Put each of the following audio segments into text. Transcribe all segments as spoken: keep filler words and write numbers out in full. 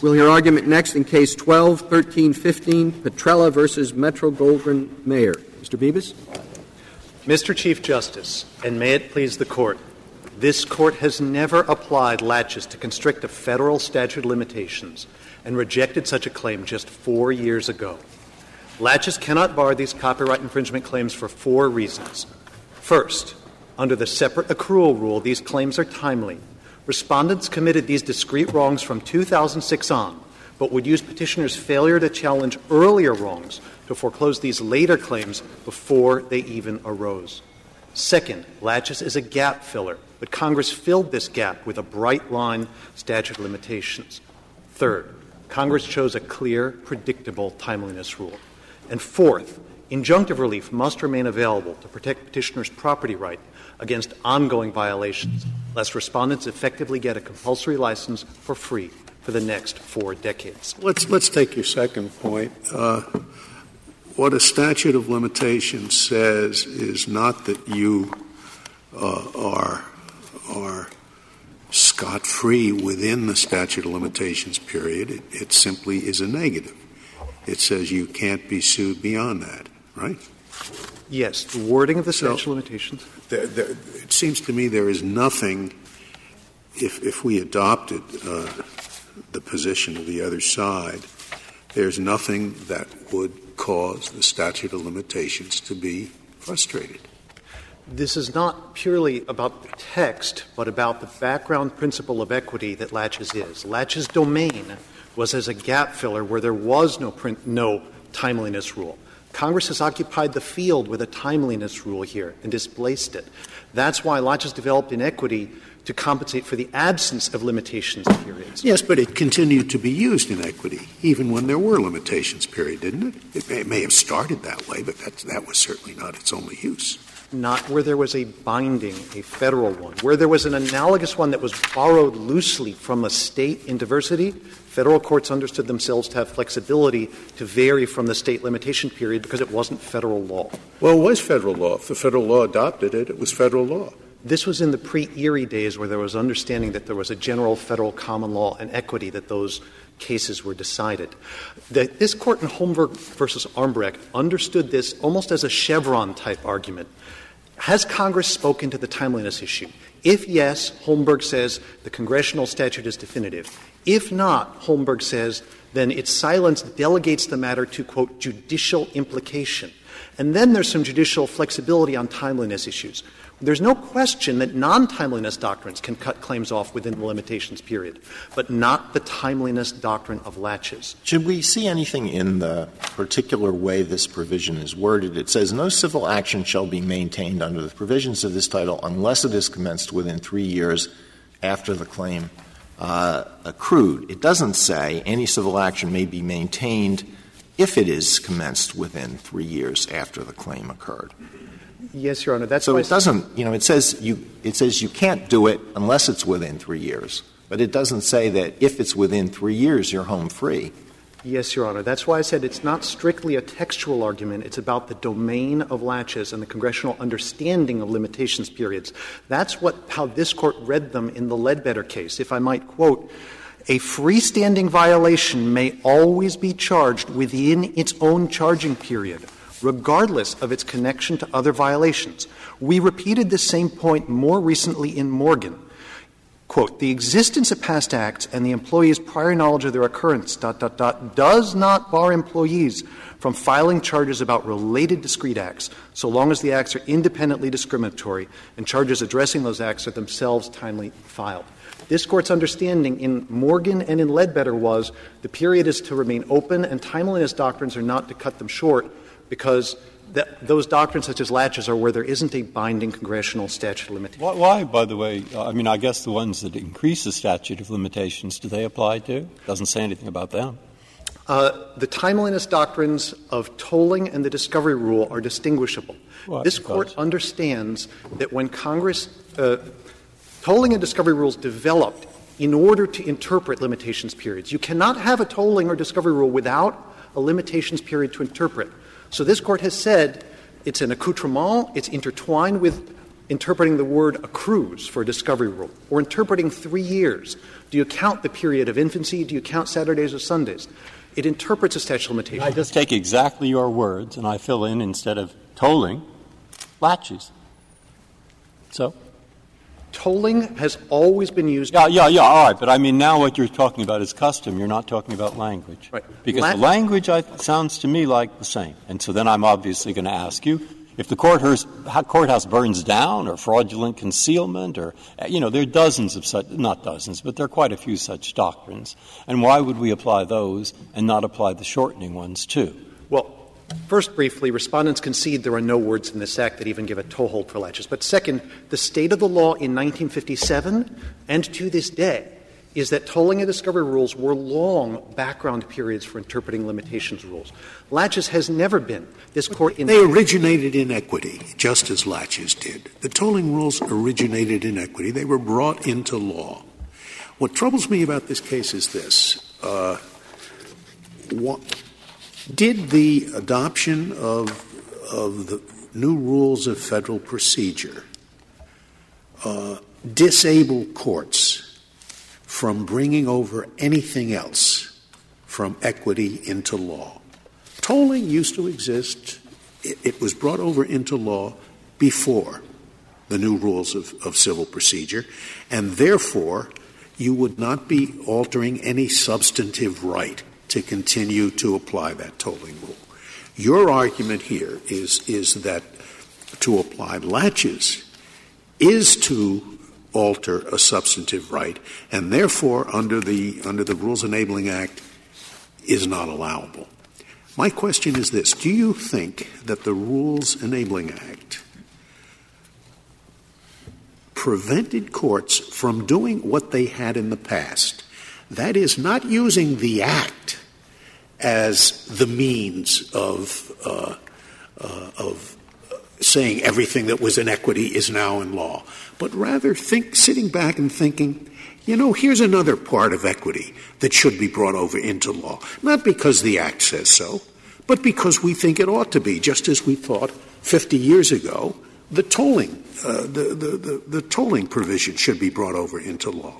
We'll hear argument next in Case twelve thirteen fifteen, Petrella versus Metro-Goldwyn-Mayer. Mister Bebas. Mister Chief Justice, and may it please the Court, this Court has never applied laches to constrict a federal statute of limitations and rejected such a claim just four years ago. Laches cannot bar these copyright infringement claims for four reasons. First, under the separate accrual rule, these claims are timely. Respondents committed these discrete wrongs from two thousand six on, but would use petitioners' failure to challenge earlier wrongs to foreclose these later claims before they even arose. Second, laches is a gap filler, but Congress filled this gap with a bright-line statute of limitations. Third, Congress chose a clear, predictable timeliness rule. And fourth, injunctive relief must remain available to protect petitioners' property right against ongoing violations, lest respondents effectively get a compulsory license for free for the next four decades. Let's, let's take your second point. Uh, what a statute of limitation says is not that you uh, are, are scot-free within the statute of limitations period. It, it simply is a negative. It says you can't be sued beyond that, right? Yes, the wording of the statute so, of limitations. There, there, it seems to me there is nothing, if, if we adopted uh, the position of the other side, there's nothing that would cause the statute of limitations to be frustrated. This is not purely about the text, but about the background principle of equity that laches is. Laches' domain was as a gap filler where there was no, print, no timeliness rule. Congress has occupied the field with a timeliness rule here and displaced it. That's why laches developed inequity to compensate for the absence of limitations periods. Yes, but it continued to be used in equity, even when there were limitations period, didn't it? It may, it may have started that way, but that's, that was certainly not its only use. Not where there was a binding, a federal one. Where there was an analogous one that was borrowed loosely from a state in diversity, federal courts understood themselves to have flexibility to vary from the state limitation period because it wasn't federal law. Well, it was federal law. If the federal law adopted it, it was federal law. This was in the pre-Erie days where there was understanding that there was a general federal common law and equity that those cases were decided. The, this court in Holmberg versus Armbrecht understood this almost as a Chevron-type argument. Has Congress spoken to the timeliness issue? If yes, Holmberg says the congressional statute is definitive. If not, Holmberg says, then its silence delegates the matter to, quote, judicial implication. And then there's some judicial flexibility on timeliness issues. There's no question that non-timeliness doctrines can cut claims off within the limitations period, but not the timeliness doctrine of laches. Should we see anything in the particular way this provision is worded? It says, no civil action shall be maintained under the provisions of this title unless it is commenced within three years after the claim uh, accrued. It doesn't say any civil action may be maintained if it is commenced within three years after the claim occurred. Yes, Your Honor. That's so it doesn't. You know, it says you. It says you can't do it unless it's within three years. But it doesn't say that if it's within three years, you're home free. Yes, Your Honor. That's why I said it's not strictly a textual argument. It's about the domain of laches and the congressional understanding of limitations periods. That's what how this court read them in the Ledbetter case. If I might quote. A freestanding violation may always be charged within its own charging period, regardless of its connection to other violations. We repeated this same point more recently in Morgan. Quote, the existence of past acts and the employee's prior knowledge of their occurrence, dot, dot, dot, does not bar employees from filing charges about related discrete acts, so long as the acts are independently discriminatory and charges addressing those acts are themselves timely filed. This Court's understanding in Morgan and in Ledbetter was the period is to remain open and timeliness doctrines are not to cut them short because th- those doctrines such as laches are where there isn't a binding congressional statute of limitations. Why, why, by the way, I mean, I guess the ones that increase the statute of limitations, do they apply to? It doesn't say anything about them. Uh, the timeliness doctrines of tolling and the discovery rule are distinguishable. Right, this Court understands that when Congress uh, — tolling and discovery rules developed in order to interpret limitations periods. You cannot have a tolling or discovery rule without a limitations period to interpret. So this Court has said it's an accoutrement, it's intertwined with interpreting the word accrues for a discovery rule, or interpreting three years. Do you count the period of infancy? Do you count Saturdays or Sundays? It interprets a statute of limitations. I just take exactly your words, and I fill in, instead of tolling, latches. So? Tolling has always been used. Yeah, yeah, yeah, all right. But I mean, now what you're talking about is custom. You're not talking about language. Right. Because Lat- the language I, sounds to me like the same. And so then I'm obviously going to ask you, if the courthouse, courthouse burns down or fraudulent concealment or, you know, there are dozens of such — not dozens, but there are quite a few such doctrines. And why would we apply those and not apply the shortening ones, too? Well, first, briefly, respondents concede there are no words in this Act that even give a toehold for latches. But second, the state of the law in nineteen fifty-seven and to this day is that tolling and discovery rules were long background periods for interpreting limitations rules. Latches has never been. This court in they originated in equity, just as latches did. The tolling rules originated in equity. They were brought into law. What troubles me about this case is this. Uh, what, did the adoption of of the new rules of federal procedure uh, disable courts from bringing over anything else from equity into law? Tolling used to exist. It, it was brought over into law before the new rules of, of civil procedure, and therefore you would not be altering any substantive right to continue to apply that tolling rule. Your argument here is, is that to apply latches is to alter a substantive right, and therefore, under the under the Rules Enabling Act, is not allowable. My question is this: do you think that the Rules Enabling Act prevented courts from doing what they had in the past? That is, not using the Act as the means of uh, uh, of saying everything that was in equity is now in law, but rather think, sitting back and thinking, you know, here's another part of equity that should be brought over into law, not because the Act says so, but because we think it ought to be, just as we thought fifty years ago the tolling, uh, the, the, the, the tolling provision should be brought over into law.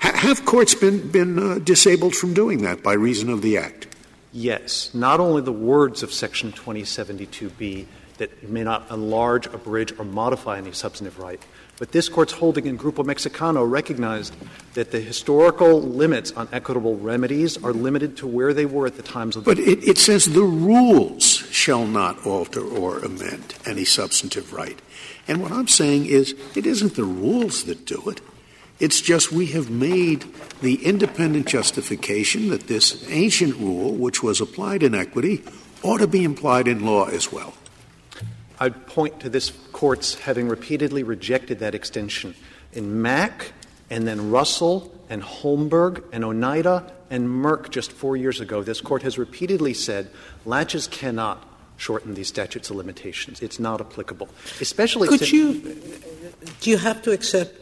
Ha- have courts been, been uh, disabled from doing that by reason of the Act? Yes. Not only the words of Section twenty seventy-two B, that it may not enlarge, abridge, or modify any substantive right. But this Court's holding in Grupo Mexicano recognized that the historical limits on equitable remedies are limited to where they were at the times of the— But it, it says the rules shall not alter or amend any substantive right. And what I'm saying is it isn't the rules that do it. It's just we have made the independent justification that this ancient rule, which was applied in equity, ought to be implied in law as well. I'd point to this Court's having repeatedly rejected that extension in Mack and then Russell and Holmberg and Oneida and Merck just four years ago. This Court has repeatedly said latches cannot shorten these statutes of limitations. It's not applicable. Especially Could you — do you have to accept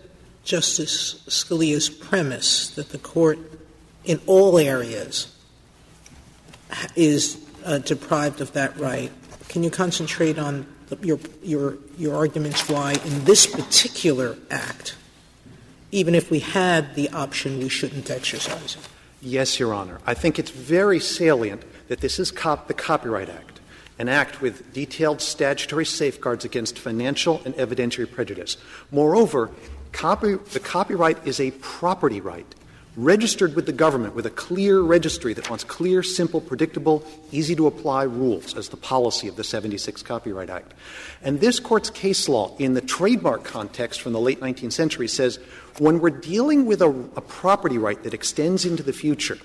Justice Scalia's premise that the Court in all areas is uh, deprived of that right? Can you concentrate on Your, your, your arguments why in this particular Act, even if we had the option, we shouldn't exercise it? Yes, Your Honor. I think it's very salient that this is cop- the Copyright Act, an act with detailed statutory safeguards against financial and evidentiary prejudice. Moreover, copy- the copyright is a property right registered with the government, with a clear registry that wants clear, simple, predictable, easy-to-apply rules as the policy of the seventy-six Copyright Act. And this Court's case law in the trademark context from the late nineteenth century says when we're dealing with a, a property right that extends into the future,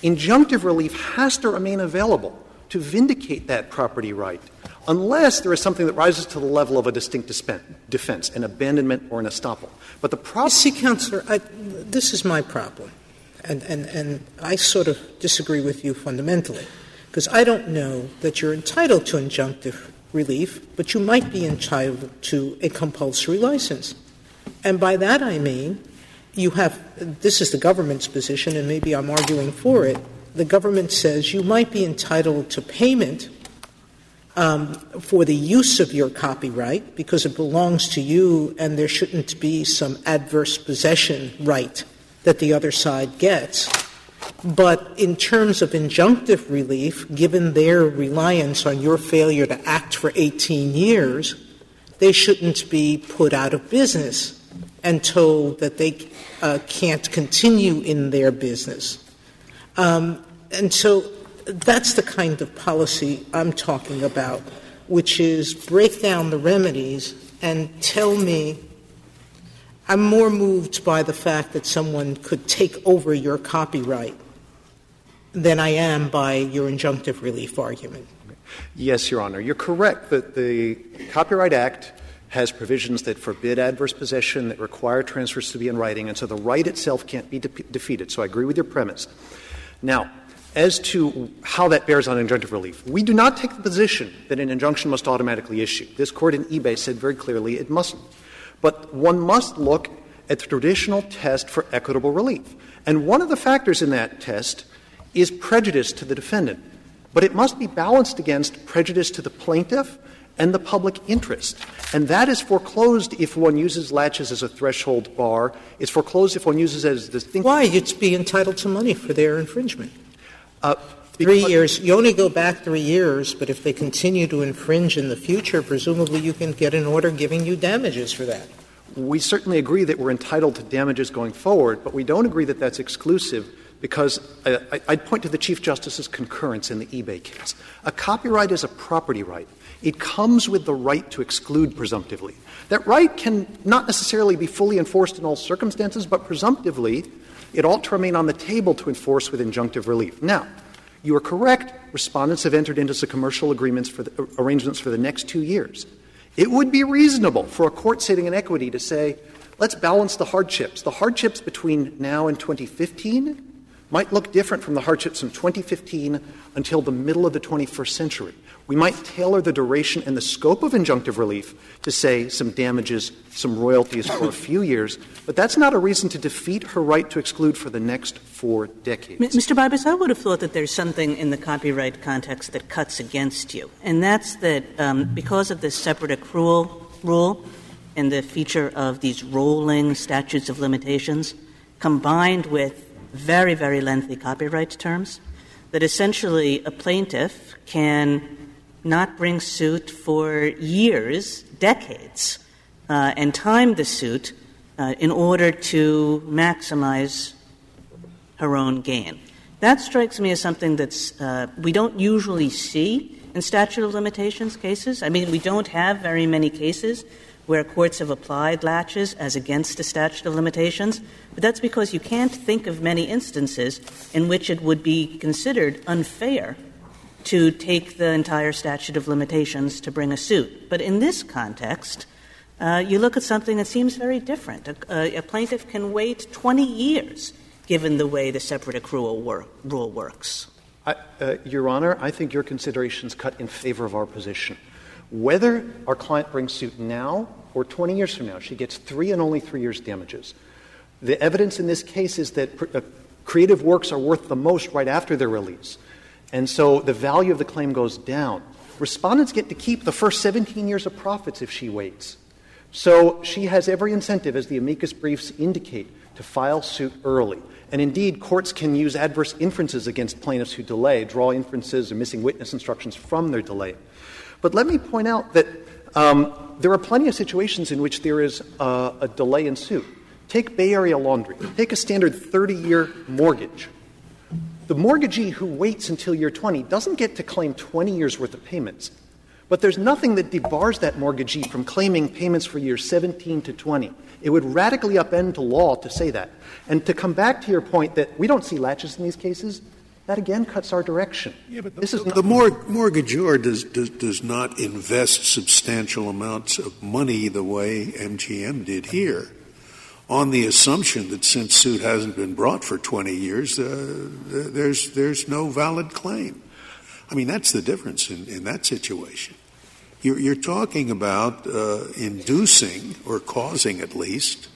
injunctive relief has to remain available to vindicate that property right unless there is something that rises to the level of a distinct dispen- defense, an abandonment or an estoppel. But the problem — See, Counselor, I, this is my problem, and, and, and I sort of disagree with you fundamentally, because I don't know that you're entitled to injunctive relief, but you might be entitled to a compulsory license. And by that I mean you have — this is the government's position, and maybe I'm arguing for it — the government says you might be entitled to payment um, for the use of your copyright because it belongs to you and there shouldn't be some adverse possession right that the other side gets. But in terms of injunctive relief, given their reliance on your failure to act for eighteen years, they shouldn't be put out of business and told that they uh, can't continue in their business. Um, and so that's the kind of policy I'm talking about, which is break down the remedies and tell me. I'm more moved by the fact that someone could take over your copyright than I am by your injunctive relief argument. Yes, Your Honor. You're correct that the Copyright Act has provisions that forbid adverse possession, that require transfers to be in writing, and so the right itself can't be de- defeated. So I agree with your premise. Now, as to how that bears on injunctive relief, we do not take the position that an injunction must automatically issue. This Court in eBay said very clearly it mustn't. But one must look at the traditional test for equitable relief. And one of the factors in that test is prejudice to the defendant. But it must be balanced against prejudice to the plaintiff and the public interest. And that is foreclosed if one uses latches as a threshold bar. It's foreclosed if one uses it as distinct. Why? You'd be entitled to money for their infringement. Uh, Three years. You only go back three years, but if they continue to infringe in the future, presumably you can get an order giving you damages for that. We certainly agree that we're entitled to damages going forward, but we don't agree that that's exclusive because I, I'd point to the Chief Justice's concurrence in the eBay case. A copyright is a property right. It comes with the right to exclude presumptively. That right can not necessarily be fully enforced in all circumstances, but presumptively it ought to remain on the table to enforce with injunctive relief. Now, you are correct. Respondents have entered into some commercial agreements for the, uh, arrangements for the next two years. It would be reasonable for a court sitting in equity to say, let's balance the hardships. The hardships between now and twenty fifteen might look different from the hardships from twenty fifteen until the middle of the twenty-first century. We might tailor the duration and the scope of injunctive relief to, say, some damages, some royalties for a few years, but that's not a reason to defeat her right to exclude for the next four decades. M- Mister Bebas, I would have thought that there's something in the copyright context that cuts against you, and that's that um, because of this separate accrual rule and the feature of these rolling statutes of limitations combined with very, very lengthy copyright terms, that essentially a plaintiff can not bring suit for years, decades, uh, and time the suit uh, in order to maximize her own gain. That strikes me as something that's uh, we don't usually see in statute of limitations cases. I mean, we don't have very many cases where courts have applied latches as against the statute of limitations, but that's because you can't think of many instances in which it would be considered unfair to take the entire statute of limitations to bring a suit. But in this context, uh, you look at something that seems very different. A, a, a plaintiff can wait twenty years, given the way the separate accrual wor- rule works. I, uh, Your Honor, I think your considerations cut in favor of our position. Whether our client brings suit now or twenty years from now, she gets three and only three years' damages. The evidence in this case is that pr- uh, creative works are worth the most right after their release, and so the value of the claim goes down. Respondents get to keep the first seventeen years of profits if she waits. So she has every incentive, as the amicus briefs indicate, to file suit early. And indeed, courts can use adverse inferences against plaintiffs who delay, draw inferences or missing witness instructions from their delay. But let me point out that um, there are plenty of situations in which there is uh, a delay in suit. Take Bay Area Laundry. Take a standard thirty-year mortgage. The mortgagee who waits until year twenty doesn't get to claim twenty years' worth of payments, but there's nothing that debars that mortgagee from claiming payments for years seventeen to twenty. It would radically upend the law to say that. And to come back to your point that we don't see latches in these cases, that again cuts our direction. Yeah, but the, this is the, the mor- mortgagor does, does does not invest substantial amounts of money the way M G M did here, on the assumption that since suit hasn't been brought for twenty years, uh, there's there's no valid claim. I mean, that's the difference in, in that situation. You're, you're talking about uh, inducing or causing, at least,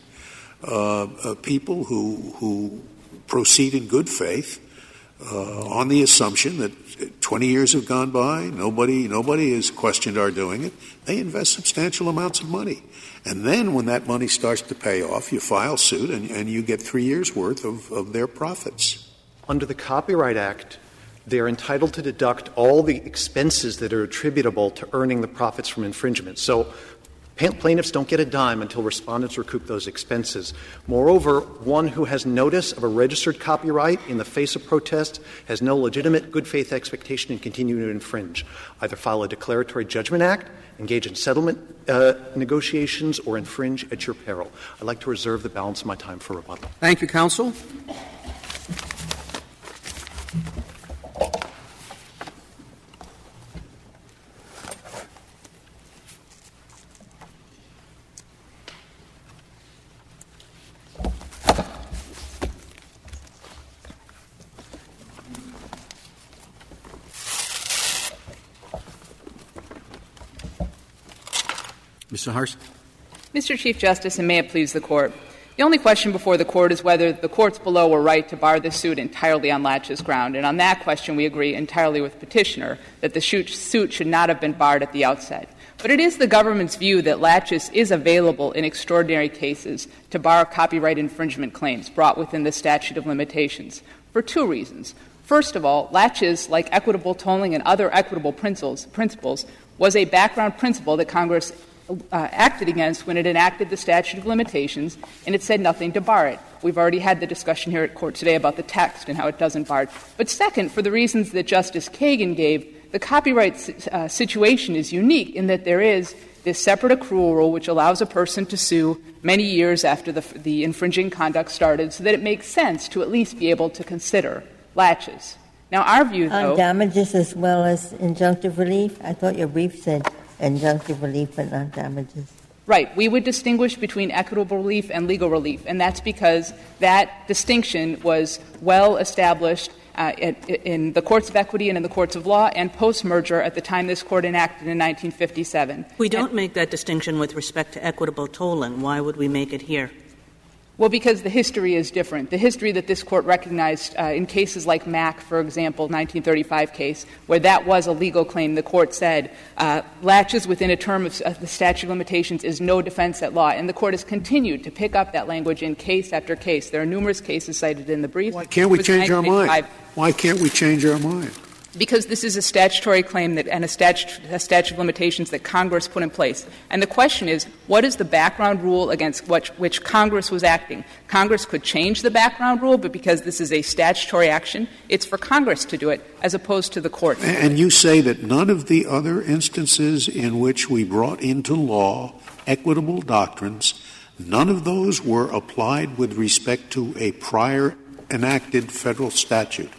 uh, uh, people who who proceed in good faith. uh, on the assumption that twenty years have gone by, nobody nobody has questioned our doing it, they invest substantial amounts of money. And then when that money starts to pay off, you file suit and, and you get three years' worth of, of their profits. Under the Copyright Act, they're entitled to deduct all the expenses that are attributable to earning the profits from infringement. So plaintiffs don't get a dime until respondents recoup those expenses. Moreover, one who has notice of a registered copyright in the face of protest has no legitimate good faith expectation and continue to infringe. Either file a declaratory judgment act, engage in settlement uh, negotiations, or infringe at your peril. I'd like to reserve the balance of my time for rebuttal. Thank you, counsel. Mister Harris. Mister Chief Justice, and may it please the Court, the only question before the Court is whether the courts below were right to bar this suit entirely on laches ground. And on that question, we agree entirely with Petitioner that the suit should not have been barred at the outset. But it is the government's view that laches is available in extraordinary cases to bar copyright infringement claims brought within the statute of limitations for two reasons. First of all, laches, like equitable tolling and other equitable principles, was a background principle that Congress Uh, acted against when it enacted the statute of limitations, and it said nothing to bar it. We've already had the discussion here at court today about the text and how it doesn't bar it. But second, for the reasons that Justice Kagan gave, the copyright uh, situation is unique in that there is this separate accrual rule which allows a person to sue many years after the, the infringing conduct started, so that it makes sense to at least be able to consider laches. Now, our view, though— On damages as well as injunctive relief? I thought your brief said— Injunctive relief, but not damages. Right. We would distinguish between equitable relief and legal relief, and that's because that distinction was well established uh, in, in the courts of equity and in the courts of law and post-merger at the time this Court enacted in nineteen fifty-seven. We don't and, make that distinction with respect to equitable tolling. Why would we make it here? Well, because the history is different. The history that this Court recognized uh, in cases like Mack, for example, nineteen thirty-five case, where that was a legal claim, the Court said uh, laches within a term of, of the statute of limitations is no defense at law. And the Court has continued to pick up that language in case after case. There are numerous cases cited in the brief. Why can't we change our mind? Why can't we change our mind? Because this is a statutory claim that, and a statute, a statute of limitations that Congress put in place. And the question is, what is the background rule against which, which Congress was acting? Congress could change the background rule, but because this is a statutory action, it's for Congress to do it as opposed to the Court. And you say that none of the other instances in which we brought into law equitable doctrines, none of those were applied with respect to a prior enacted federal statute.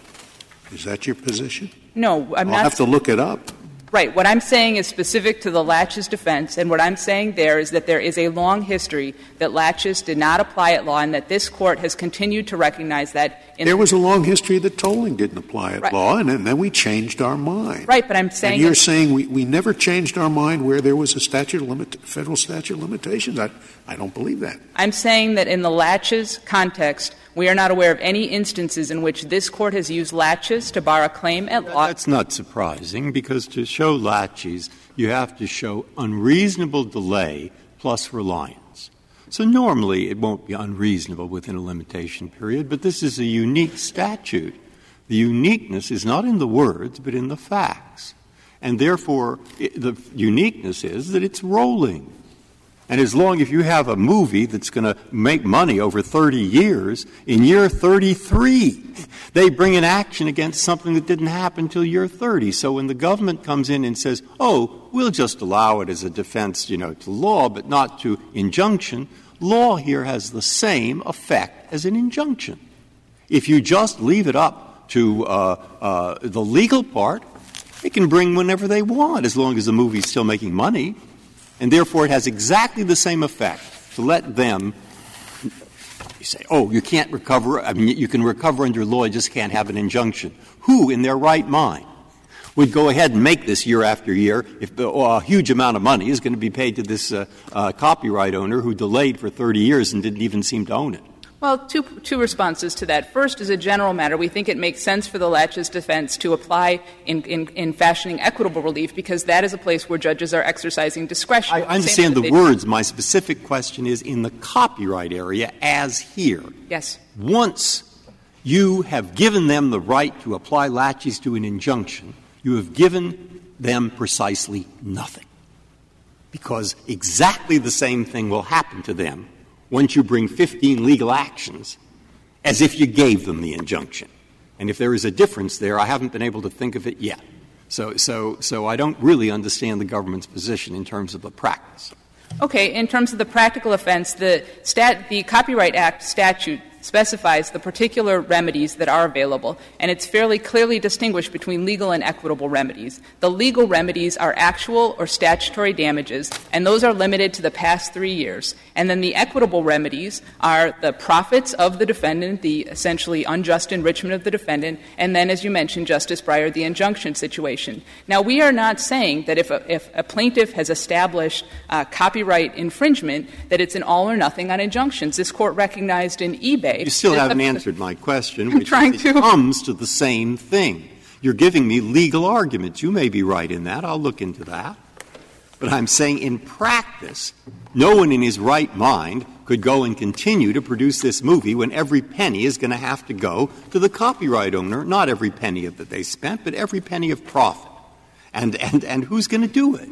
Is that your position? No, I'm I'll not. I'll have to look it up. Right. What I'm saying is specific to the laches defense, and what I'm saying there is that there is a long history that laches did not apply at law and that this Court has continued to recognize that. In there was a long history that tolling didn't apply at right. law, and, and then we changed our mind. Right, but I'm saying— And you're saying we, we never changed our mind where there was a statute limit, federal statute of limitations. I, I don't believe that. I'm saying that in the laches context— We are not aware of any instances in which this Court has used laches to bar a claim at law. That's not surprising, because to show laches, you have to show unreasonable delay plus reliance. So normally it won't be unreasonable within a limitation period, but this is a unique statute. The uniqueness is not in the words, but in the facts. And therefore, it, the uniqueness is that it's rolling. And as long as you have a movie that's going to make money over thirty years, in year thirty-three, they bring an action against something that didn't happen until year thirty. So when the government comes in and says, oh, we'll just allow it as a defense, you know, to law but not to injunction, law here has the same effect as an injunction. If you just leave it up to uh, uh, the legal part, they can bring whenever they want as long as the movie's still making money. And therefore, it has exactly the same effect to let them say, oh, you can't recover. I mean, you can recover under law, you just can't have an injunction. Who in their right mind would go ahead and make this year after year if a huge amount of money is going to be paid to this uh, uh, copyright owner who delayed for thirty years and didn't even seem to own it? Well, two two responses to that. First, as a general matter, we think it makes sense for the laches defense to apply in, in, in fashioning equitable relief because that is a place where judges are exercising discretion. I, I understand the words. Do. My specific question is in the copyright area as here. Yes. Once you have given them the right to apply laches to an injunction, you have given them precisely nothing because exactly the same thing will happen to them once you bring fifteen legal actions, as if you gave them the injunction. And if there is a difference there, I haven't been able to think of it yet. So so, so I don't really understand the government's position in terms of the practice. Okay. In terms of the practical offense, the stat, the Copyright Act statute specifies the particular remedies that are available, and it's fairly clearly distinguished between legal and equitable remedies. The legal remedies are actual or statutory damages, and those are limited to the past three years. And then the equitable remedies are the profits of the defendant, the essentially unjust enrichment of the defendant, and then, as you mentioned, Justice Breyer, the injunction situation. Now, we are not saying that if a, if a plaintiff has established uh, copyright infringement, that it's an all or nothing on injunctions. This Court recognized in eBay. You still haven't answered my question, which is it comes to the same thing. You're giving me legal arguments. You may be right in that. I'll look into that. But I'm saying in practice, no one in his right mind could go and continue to produce this movie when every penny is going to have to go to the copyright owner, not every penny that they spent, but every penny of profit. And, and, and who's going to do it?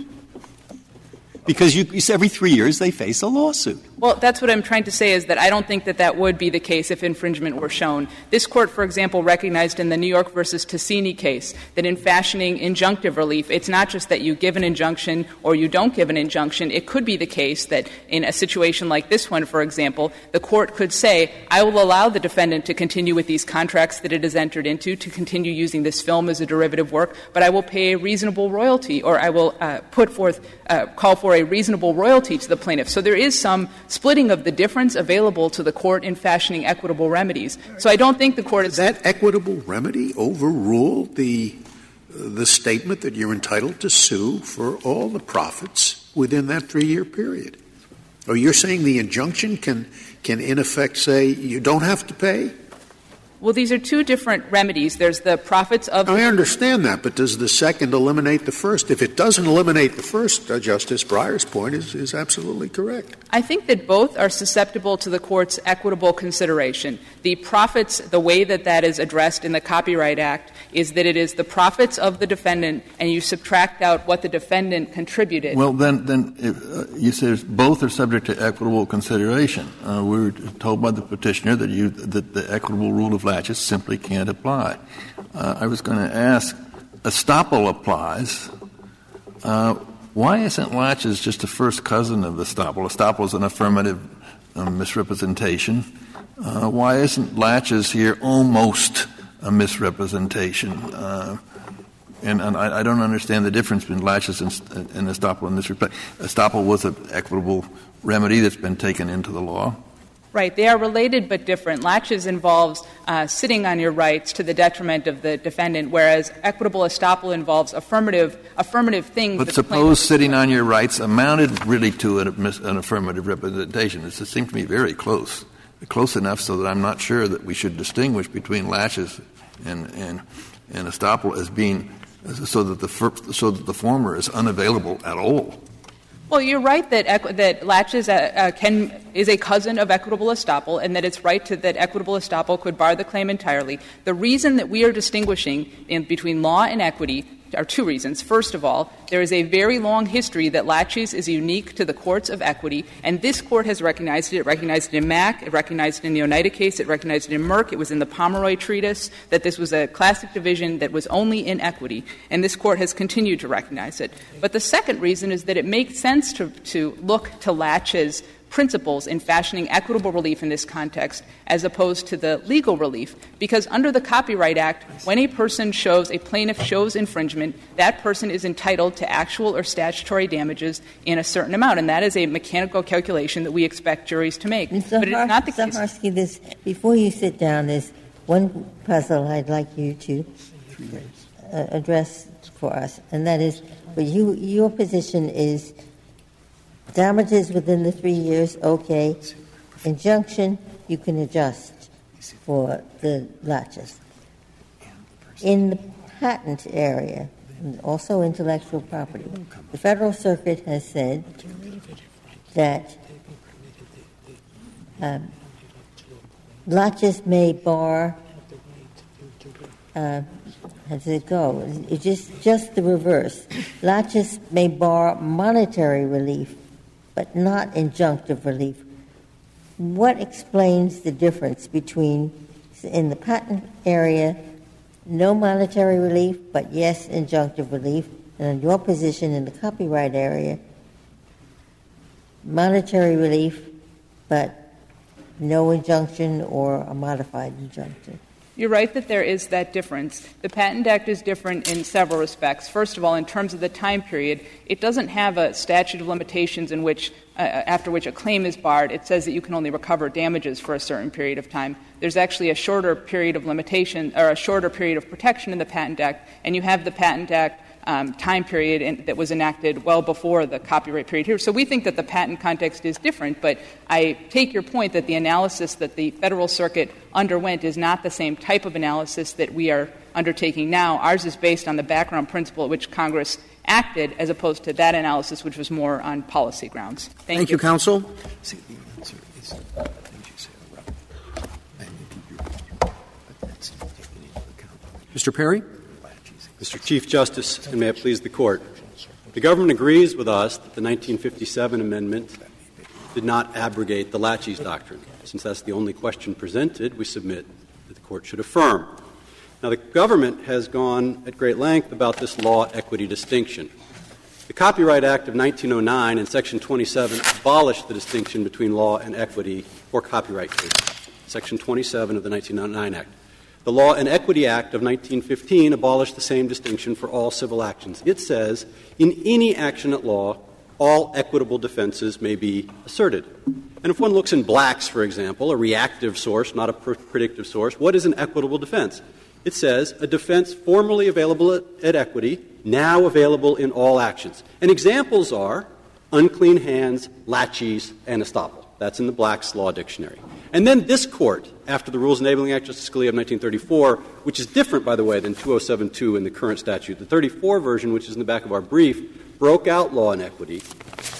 Because you, you every three years they face a lawsuit. Well, that's what I'm trying to say is that I don't think that that would be the case if infringement were shown. This Court, for example, recognized in the New York v. Tassini case that in fashioning injunctive relief, it's not just that you give an injunction or you don't give an injunction. It could be the case that in a situation like this one, for example, the Court could say, I will allow the defendant to continue with these contracts that it has entered into, to continue using this film as a derivative work, but I will pay a reasonable royalty, or I will uh, put forth, uh, call for a reasonable royalty to the plaintiff. So there is some splitting of the difference available to the Court in fashioning equitable remedies. So I don't think the Court is — Does that equitable remedy overrule the, uh, the statement that you're entitled to sue for all the profits within that three-year period? Or you're saying the injunction can, can in effect say you don't have to pay? Well, these are two different remedies. There's the profits of — I understand that, but does the second eliminate the first? If it doesn't eliminate the first, uh, Justice Breyer's point is, is absolutely correct. I think that both are susceptible to the Court's equitable consideration. The profits, the way that that is addressed in the Copyright Act is that it is the profits of the defendant and you subtract out what the defendant contributed. Well, then, then if, uh, you say both are subject to equitable consideration. Uh, we were told by the petitioner that, you, that the equitable rule of laches simply can't apply. Uh, I was going to ask, estoppel applies. Uh, why isn't laches just a first cousin of estoppel? Estoppel is an affirmative uh, misrepresentation. Uh, why isn't laches here almost a misrepresentation? Uh, and and I, I don't understand the difference between laches and, and estoppel in this respect. Estoppel was an equitable remedy that's been taken into the law. Right. They are related but different. Laches involves uh, sitting on your rights to the detriment of the defendant, whereas equitable estoppel involves affirmative affirmative things. But suppose sitting on your rights amounted really to an, an affirmative representation. It seems to me very close. Close enough so that I'm not sure that we should distinguish between laches and and, and estoppel as being so that the fir- so that the former is unavailable at all. Well, you're right that equ- that laches uh, uh, can is a cousin of equitable estoppel, and that it's right to, that equitable estoppel could bar the claim entirely. The reason that we are distinguishing in, between law and equity are two reasons. First of all, there is a very long history that laches is unique to the courts of equity, and this Court has recognized it. It recognized it in Mack. It recognized it in the Oneida case. It recognized it in Merck. It was in the Pomeroy Treatise that this was a classic division that was only in equity, and this Court has continued to recognize it. But the second reason is that it makes sense to, to look to laches principles in fashioning equitable relief in this context as opposed to the legal relief, because under the Copyright Act, when a person shows, a plaintiff shows infringement, that person is entitled to actual or statutory damages in a certain amount, and that is a mechanical calculation that we expect juries to make. So but it's Har- not the so case. Harsky, this, before you sit down, there's one puzzle I'd like you to uh, address for us, and that is, but you, your position is damages within the three years, okay. Injunction, you can adjust for the latches. In the patent area, and also intellectual property, the Federal Circuit has said that um, latches may bar. Uh, how does it go? It's just, just the reverse. Latches may bar monetary relief, but not injunctive relief. What explains the difference between, in the patent area, no monetary relief, but yes, injunctive relief, and in your position in the copyright area, monetary relief, but no injunction or a modified injunction? You're right that there is that difference. The Patent Act is different in several respects. First of all, in terms of the time period, it doesn't have a statute of limitations in which, uh, after which a claim is barred. It says that you can only recover damages for a certain period of time. There's actually a shorter period of limitation or a shorter period of protection in the Patent Act, and you have the Patent Act um, time period in, that was enacted well before the copyright period here. So we think that the patent context is different, but I take your point that the analysis that the Federal Circuit underwent is not the same type of analysis that we are undertaking now. Ours is based on the background principle at which Congress acted, as opposed to that analysis, which was more on policy grounds. Thank, Thank you. you, counsel. Mister Perry? Mister Chief Justice, and may it please the Court, the government agrees with us that the nineteen fifty-seven amendment did not abrogate the Laches Doctrine. Since that's the only question presented, we submit that the Court should affirm. Now, the government has gone at great length about this law-equity distinction. The Copyright Act of nineteen oh nine and Section twenty-seven abolished the distinction between law and equity or copyright cases, Section twenty-seven of the nineteen oh nine Act. The Law and Equity Act of nineteen fifteen abolished the same distinction for all civil actions. It says, in any action at law, all equitable defenses may be asserted. And if one looks in Black's, for example, a reactive source, not a pr- predictive source, what is an equitable defense? It says, a defense formerly available at, at equity, now available in all actions. And examples are unclean hands, laches, and estoppel. That's in the Black's Law Dictionary. And then this Court, after the Rules Enabling Act, Justice Scalia of nineteen thirty-four, which is different, by the way, than two oh seven two in the current statute, the thirty-four version, which is in the back of our brief, broke out law and equity,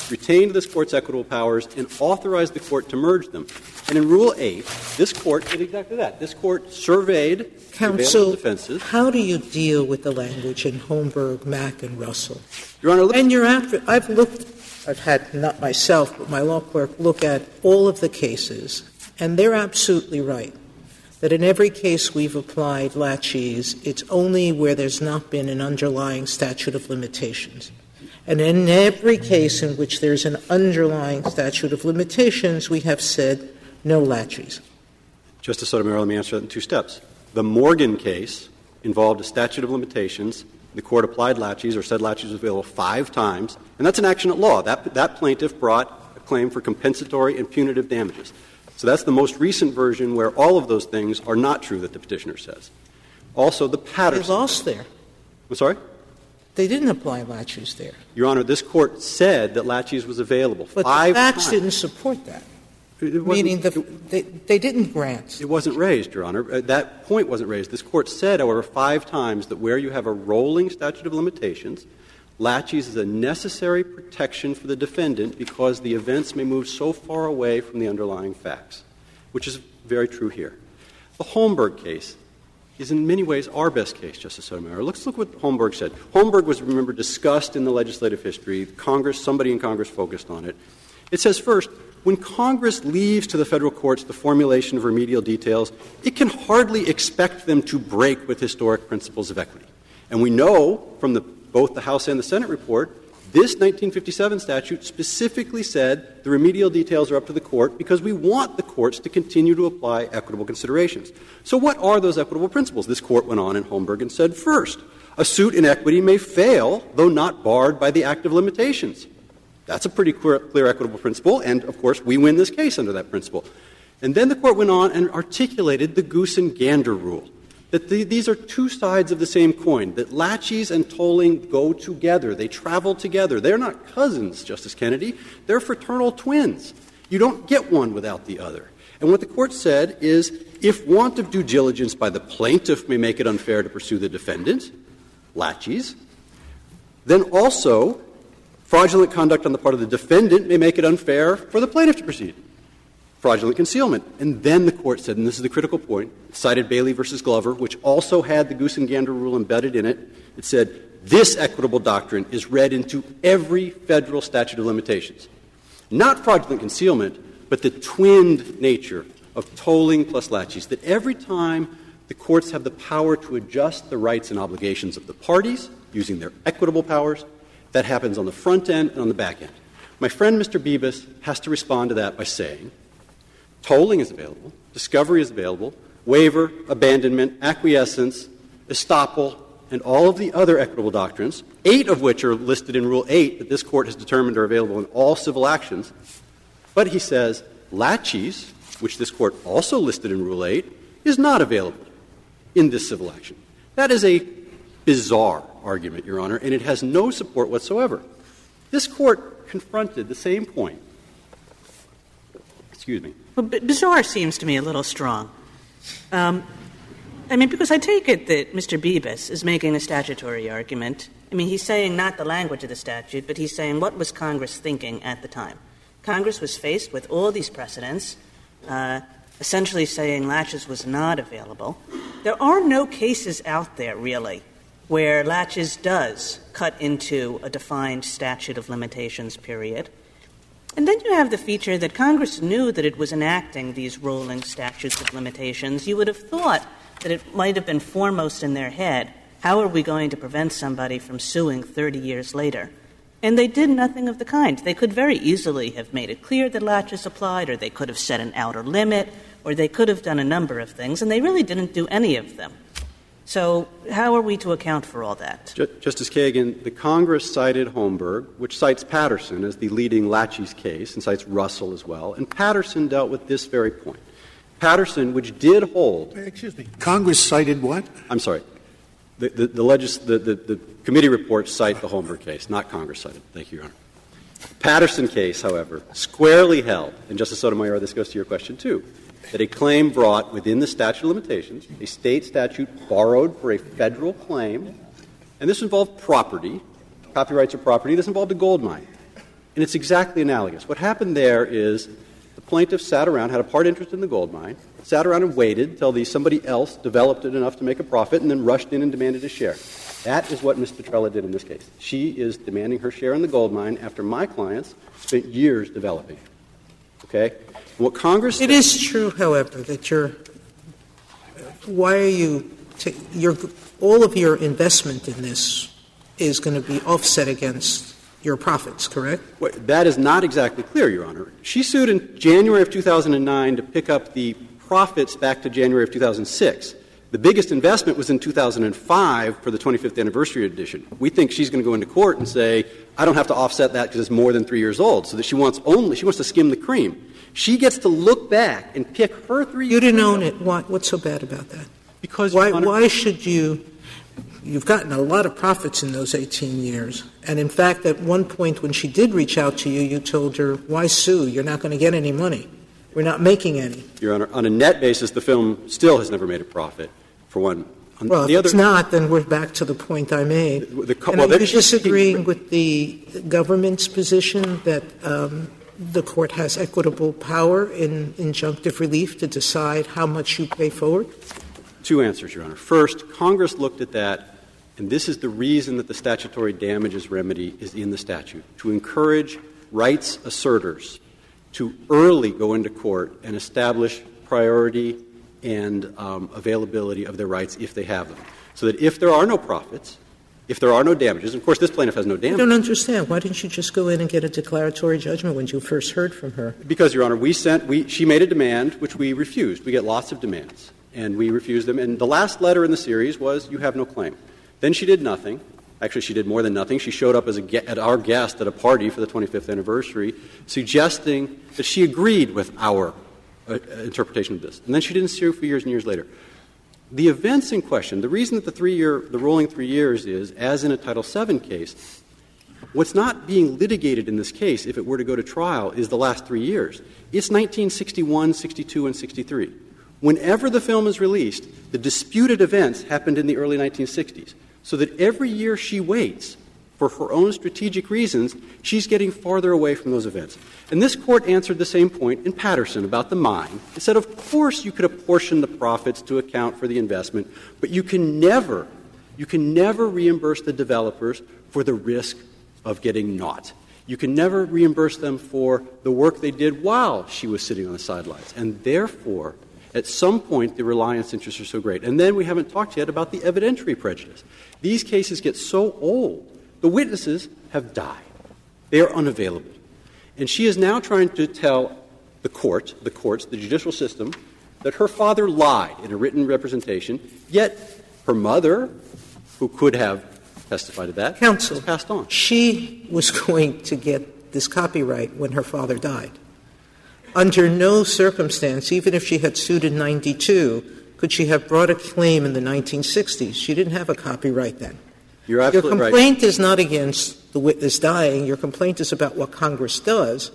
retained this Court's equitable powers, and authorized the Court to merge them. And in Rule eight, this Court did exactly that. This Court surveyed available defenses. Counsel, how do you deal with the language in Holmberg, Mack, and Russell? Your Honor, look and you're after — I've looked — I've had, not myself, but my law clerk, look at all of the cases. And they're absolutely right that in every case we've applied laches, it's only where there's not been an underlying statute of limitations. And in every case in which there's an underlying statute of limitations, we have said no laches. Justice Sotomayor, let me answer that in two steps. The Morgan case involved a statute of limitations. The Court applied laches or said laches was available five times, and that's an action at law. That, that plaintiff brought a claim for compensatory and punitive damages. So that's the most recent version where all of those things are not true that the petitioner says. Also, the Patterson. They lost there. I'm sorry? They didn't apply laches there. Your Honor, this Court said that laches was available but five times. But the facts times. didn't support that, it meaning the, they, they didn't grant. It wasn't raised, Your Honor. Uh, that point wasn't raised. This Court said, however, five times that where you have a rolling statute of limitations, laches is a necessary protection for the defendant because the events may move so far away from the underlying facts, which is very true here. The Holmberg case is in many ways our best case, Justice Sotomayor. Let's look what Holmberg said. Holmberg was, remember, discussed in the legislative history. Congress, somebody in Congress focused on it. It says, first, when Congress leaves to the federal courts the formulation of remedial details, it can hardly expect them to break with historic principles of equity. And we know from the both the House and the Senate report, this nineteen fifty-seven statute specifically said the remedial details are up to the Court because we want the courts to continue to apply equitable considerations. So what are those equitable principles? This Court went on in Holmberg and said, first, a suit in equity may fail, though not barred by the act of limitations. That's a pretty clear, clear equitable principle, and, of course, we win this case under that principle. And then the Court went on and articulated the goose and gander rule, that the, these are two sides of the same coin, that laches and tolling go together. They travel together. They're not cousins, Justice Kennedy. They're fraternal twins. You don't get one without the other. And what the Court said is if want of due diligence by the plaintiff may make it unfair to pursue the defendant, laches, then also fraudulent conduct on the part of the defendant may make it unfair for the plaintiff to proceed. Fraudulent concealment. And then the Court said, and this is the critical point, cited Bailey v. Glover, which also had the goose and gander rule embedded in it. It said this equitable doctrine is read into every Federal statute of limitations. Not fraudulent concealment, but the twinned nature of tolling plus laches, that every time the courts have the power to adjust the rights and obligations of the parties using their equitable powers, that happens on the front end and on the back end. My friend, Mister Bebas, has to respond to that by saying, tolling is available, discovery is available, waiver, abandonment, acquiescence, estoppel, and all of the other equitable doctrines, eight of which are listed in Rule eight that this Court has determined are available in all civil actions. But he says laches, which this Court also listed in Rule eight, is not available in this civil action. That is a bizarre argument, Your Honor, and it has no support whatsoever. This Court confronted the same point. Excuse me. Well, b- bizarre seems to me a little strong. Um, I mean, because I take it that Mister Bebas is making a statutory argument. I mean, he's saying not the language of the statute, but he's saying what was Congress thinking at the time. Congress was faced with all these precedents, uh, essentially saying laches was not available. There are no cases out there, really, where laches does cut into a defined statute of limitations period. And then you have the feature that Congress knew that it was enacting these rolling statutes of limitations. You would have thought that it might have been foremost in their head, how are we going to prevent somebody from suing thirty years later? And they did nothing of the kind. They could very easily have made it clear that laches applied, or they could have set an outer limit, or they could have done a number of things, and they really didn't do any of them. So how are we to account for all that? Ju- Justice Kagan, the Congress cited Holmberg, which cites Patterson as the leading laches case, and cites Russell as well. And Patterson dealt with this very point. Patterson, which did hold — Excuse me. Congress cited what? I'm sorry. The, the, the, legis- the, the, the committee reports cite the Holmberg case, not Congress cited. Thank you, Your Honor. The Patterson case, however, squarely held, and Justice Sotomayor, this goes to your question, too, that a claim brought within the statute of limitations, a State statute borrowed for a Federal claim, and this involved property, copyrights or property, this involved a gold mine. And it's exactly analogous. What happened there is the plaintiff sat around, had a part interest in the gold mine, sat around and waited until the, somebody else developed it enough to make a profit, and then rushed in and demanded a share. That is what Miz Petrella did in this case. She is demanding her share in the gold mine after my clients spent years developing. Okay? What Congress It is true, however, that you're — why are you t- — your all of your investment in this is going to be offset against your profits, correct? Well, that is not exactly clear, Your Honor. She sued in January of two thousand nine to pick up the profits back to January of two thousand six. The biggest investment was in two thousand five for the twenty-fifth anniversary edition. We think she's going to go into court and say, I don't have to offset that because it's more than three years old, so that she wants only — she wants to skim the cream. She gets to look back and pick her three years. You didn't own it. Why, what's so bad about that? Because why, Honor, why should you — you've gotten a lot of profits in those eighteen years. And, in fact, at one point when she did reach out to you, you told her, why sue? You're not going to get any money. We're not making any. Your Honor, on a net basis, the film still has never made a profit, for one. On well, the if other, it's not, then we're back to the point I made. The, the, and well, are you disagreeing with the government's position that um, — the Court has equitable power in injunctive relief to decide how much you pay forward? Two answers, Your Honor. First, Congress looked at that, and this is the reason that the statutory damages remedy is in the statute, to encourage rights asserters to early go into court and establish priority and um, availability of their rights if they have them, so that if there are no profits, if there are no damages — of course, this plaintiff has no damages. I don't understand. Why didn't you just go in and get a declaratory judgment when you first heard from her? Because, Your Honor, we sent — we she made a demand, which we refused. We get lots of demands, and we refused them. And the last letter in the series was, you have no claim. Then she did nothing. Actually, she did more than nothing. She showed up as a, at our guest at a party for the twenty-fifth anniversary, suggesting that she agreed with our uh, interpretation of this. And then she didn't sue for years and years later. The events in question, the reason that the three-year — the rolling three years is, as in a Title seven case, What's not being litigated in this case, if it were to go to trial, is the last three years. It's nineteen sixty-one, sixty-two, and sixty-three. Whenever the film is released, the disputed events happened in the early nineteen sixties, so that every year she waits, for her own strategic reasons, she's getting farther away from those events. And this Court answered the same point in Patterson about the mine. It said, of course you could apportion the profits to account for the investment, but you can never, you can never reimburse the developers for the risk of getting naught. You can never reimburse them for the work they did while she was sitting on the sidelines. And therefore, at some point, the reliance interests are so great. And then we haven't talked yet about the evidentiary prejudice. These cases get so old, the witnesses have died. They are unavailable. And she is now trying to tell the court, the courts, the judicial system, that her father lied in a written representation, yet her mother, who could have testified to that, Counsel, was passed on. She was going to get this copyright when her father died. Under no circumstance, even if she had sued in ninety-two, could she have brought a claim in the nineteen sixties. She didn't have a copyright then. You're absolutely right. Your complaint is not against the witness dying. Your complaint is about what Congress does,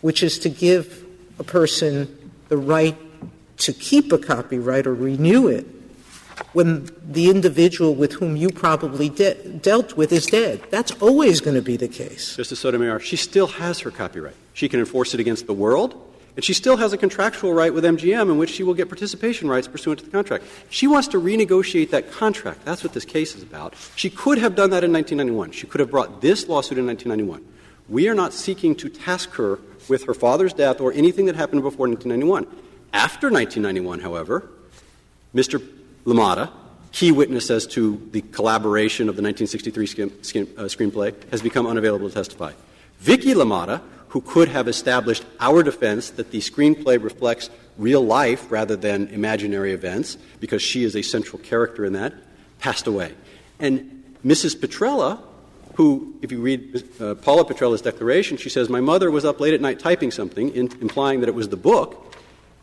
which is to give a person the right to keep a copyright or renew it when the individual with whom you probably de- dealt with is dead. That's always going to be the case. Justice Sotomayor, she still has her copyright. She can enforce it against the world. And she still has a contractual right with M G M in which she will get participation rights pursuant to the contract. She wants to renegotiate that contract. That's what this case is about. She could have done that in nineteen ninety-one. She could have brought this lawsuit in nineteen ninety-one. We are not seeking to task her with her father's death or anything that happened before nineteen ninety-one. After nineteen ninety-one, however, Mister LaMotta, key witness as to the collaboration of the nineteen sixty-three skim, skim, uh, screenplay, has become unavailable to testify. Vicki LaMotta, who could have established our defense that the screenplay reflects real life rather than imaginary events, because she is a central character in that, passed away. And Missus Petrella, who, if you read uh, Paula Petrella's declaration, she says, my mother was up late at night typing something, in, implying that it was the book.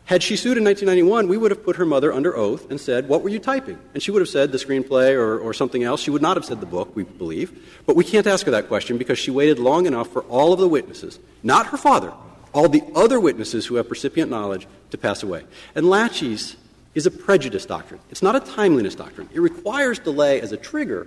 Had she sued in nineteen ninety-one, we would have put her mother under oath and said, what were you typing? And she would have said the screenplay or, or something else. She would not have said the book, we believe. But we can't ask her that question because she waited long enough for all of the witnesses, not her father, all the other witnesses who have percipient knowledge to pass away. And laches is a prejudice doctrine. It's not a timeliness doctrine. It requires delay as a trigger,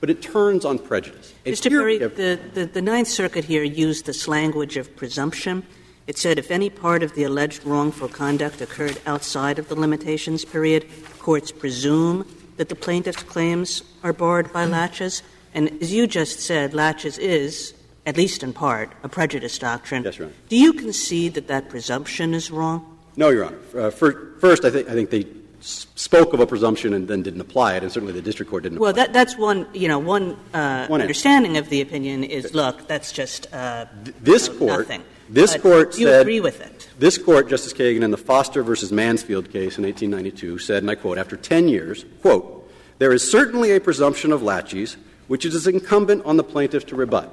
but it turns on prejudice. And Mister Perry, the, the, the Ninth Circuit here used this language of presumption. It said if any part of the alleged wrongful conduct occurred outside of the limitations period, courts presume that the plaintiff's claims are barred by laches. And as you just said, laches is, at least in part, a prejudice doctrine. Yes, Your Honor. Do you concede that that presumption is wrong? No, Your Honor. Uh, for, first, I think, I think they s- spoke of a presumption and then didn't apply it, and certainly the district court didn't well, apply that, it. Well, that's one, you know, one, uh, one understanding end. Of the opinion is, look, that's just uh, Th- this you know, court, nothing. This but court you said, agree with it. This court, Justice Kagan, in the Foster versus Mansfield case in eighteen ninety-two said, and I quote, after ten years, quote, there is certainly a presumption of laches which it is incumbent on the plaintiff to rebut,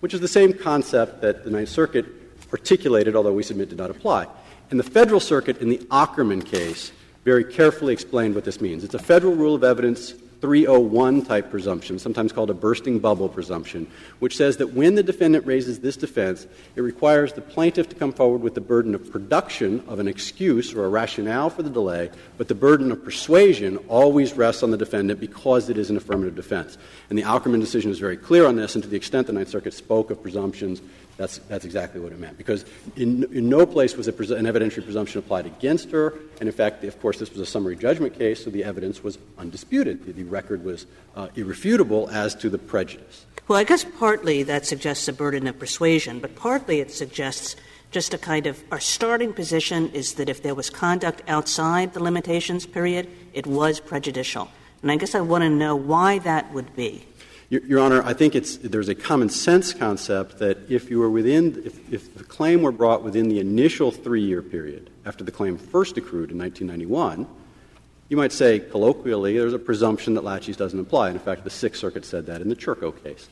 which is the same concept that the Ninth Circuit articulated, although we submit did not apply. And the Federal Circuit in the Aukerman case very carefully explained what this means. It's a Federal Rule of Evidence three oh one-type presumption, sometimes called a bursting bubble presumption, which says that when the defendant raises this defense, it requires the plaintiff to come forward with the burden of production of an excuse or a rationale for the delay, but the burden of persuasion always rests on the defendant because it is an affirmative defense. And the Aukerman decision is very clear on this, and to the extent the Ninth Circuit spoke of presumptions, That's, that's exactly what it meant, because in, in no place was a presu- an evidentiary presumption applied against her. And, in fact, of course, this was a summary judgment case, so the evidence was undisputed. The, the record was uh, irrefutable as to the prejudice. Well, I guess partly that suggests a burden of persuasion, but partly it suggests just a kind of — our starting position is that if there was conduct outside the limitations period, it was prejudicial. And I guess I want to know why that would be. Your, Your Honor, I think it's, there's a common-sense concept that if you were within — if, if the claim were brought within the initial three-year period after the claim first accrued in nineteen ninety-one, you might say, colloquially, there's a presumption that laches doesn't apply. And, in fact, the Sixth Circuit said that in the Chirco case.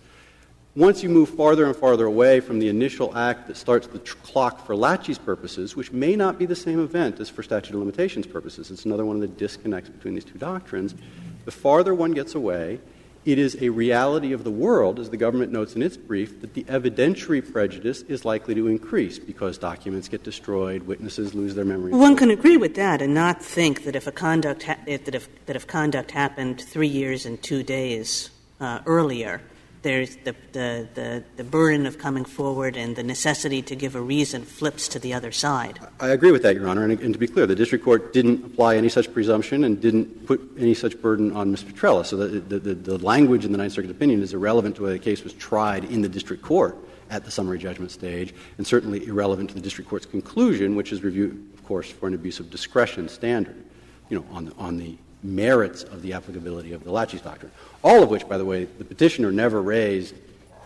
Once you move farther and farther away from the initial act that starts the tr- clock for laches purposes, which may not be the same event as for statute of limitations purposes — it's another one of the disconnects between these two doctrines — the farther one gets away, It is a reality of the world, as the government notes in its brief, that the evidentiary prejudice is likely to increase because documents get destroyed, witnesses lose their memory. Well, one can agree with that and not think that if a conduct ha- that if that if conduct happened three years and two days uh, earlier, there's the, the the the burden of coming forward and the necessity to give a reason flips to the other side. I agree with that, Your Honor. And, and to be clear, the district court didn't apply any such presumption and didn't put any such burden on Miz Petrella. So the the, the the language in the Ninth Circuit opinion is irrelevant to whether the case was tried in the district court at the summary judgment stage, and certainly irrelevant to the district court's conclusion, which is reviewed, of course, for an abuse of discretion standard, you know, on the, on the merits of the applicability of the Laches Doctrine. All of which, by the way, the petitioner never raised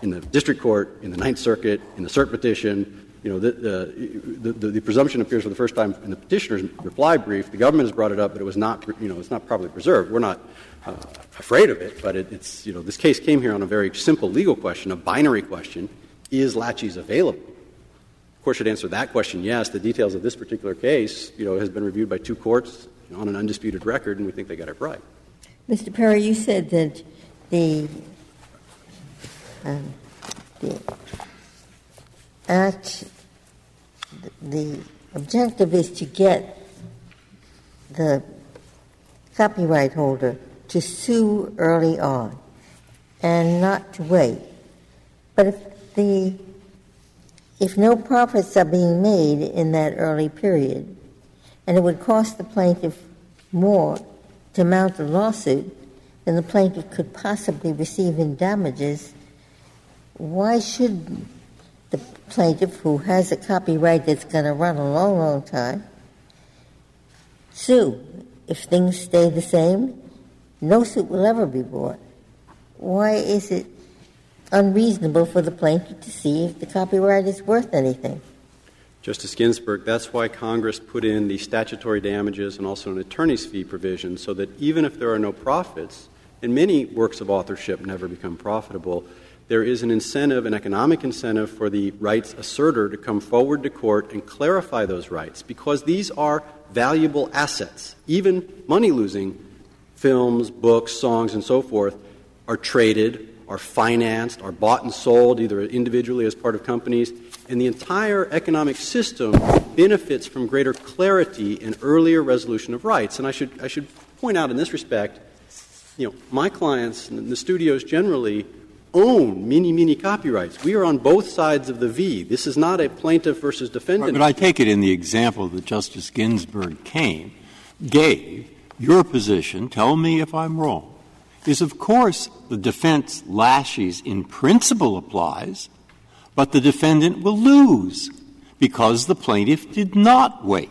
in the district court, in the Ninth Circuit, in the cert petition. You know, the, the, the, the presumption appears for the first time in the petitioner's reply brief. The government has brought it up, but it was not, you know, it's not properly preserved. We're not uh, afraid of it, but it, it's, you know, this case came here on a very simple legal question, a binary question. Is Laches available? The court should answer that question, yes. The details of this particular case, you know, has been reviewed by two courts on an undisputed record, and we think they got it right. Mister Perry, you said that the, um, the act, the objective is to get the copyright holder to sue early on and not to wait. But if the if no profits are being made in that early period, and it would cost the plaintiff more to mount a lawsuit than the plaintiff could possibly receive in damages, why should the plaintiff, who has a copyright that's going to run a long, long time, sue? If things stay the same, no suit will ever be brought. Why is it unreasonable for the plaintiff to see if the copyright is worth anything? Justice Ginsburg, that's why Congress put in the statutory damages and also an attorney's fee provision, so that even if there are no profits, and many works of authorship never become profitable, there is an incentive, an economic incentive, for the rights assertor to come forward to court and clarify those rights, because these are valuable assets. Even money-losing films, books, songs, and so forth are traded, are financed, are bought and sold, either individually as part of companies. And the entire economic system benefits from greater clarity and earlier resolution of rights. And I should, I should point out in this respect, you know, my clients and the studios generally own many, many copyrights. We are on both sides of the V. This is not a plaintiff versus defendant. But I take it in the example that Justice Ginsburg came, gave, your position, tell me if I'm wrong, is, of course, the defense Laches in principle applies, but the defendant will lose because the plaintiff did not wait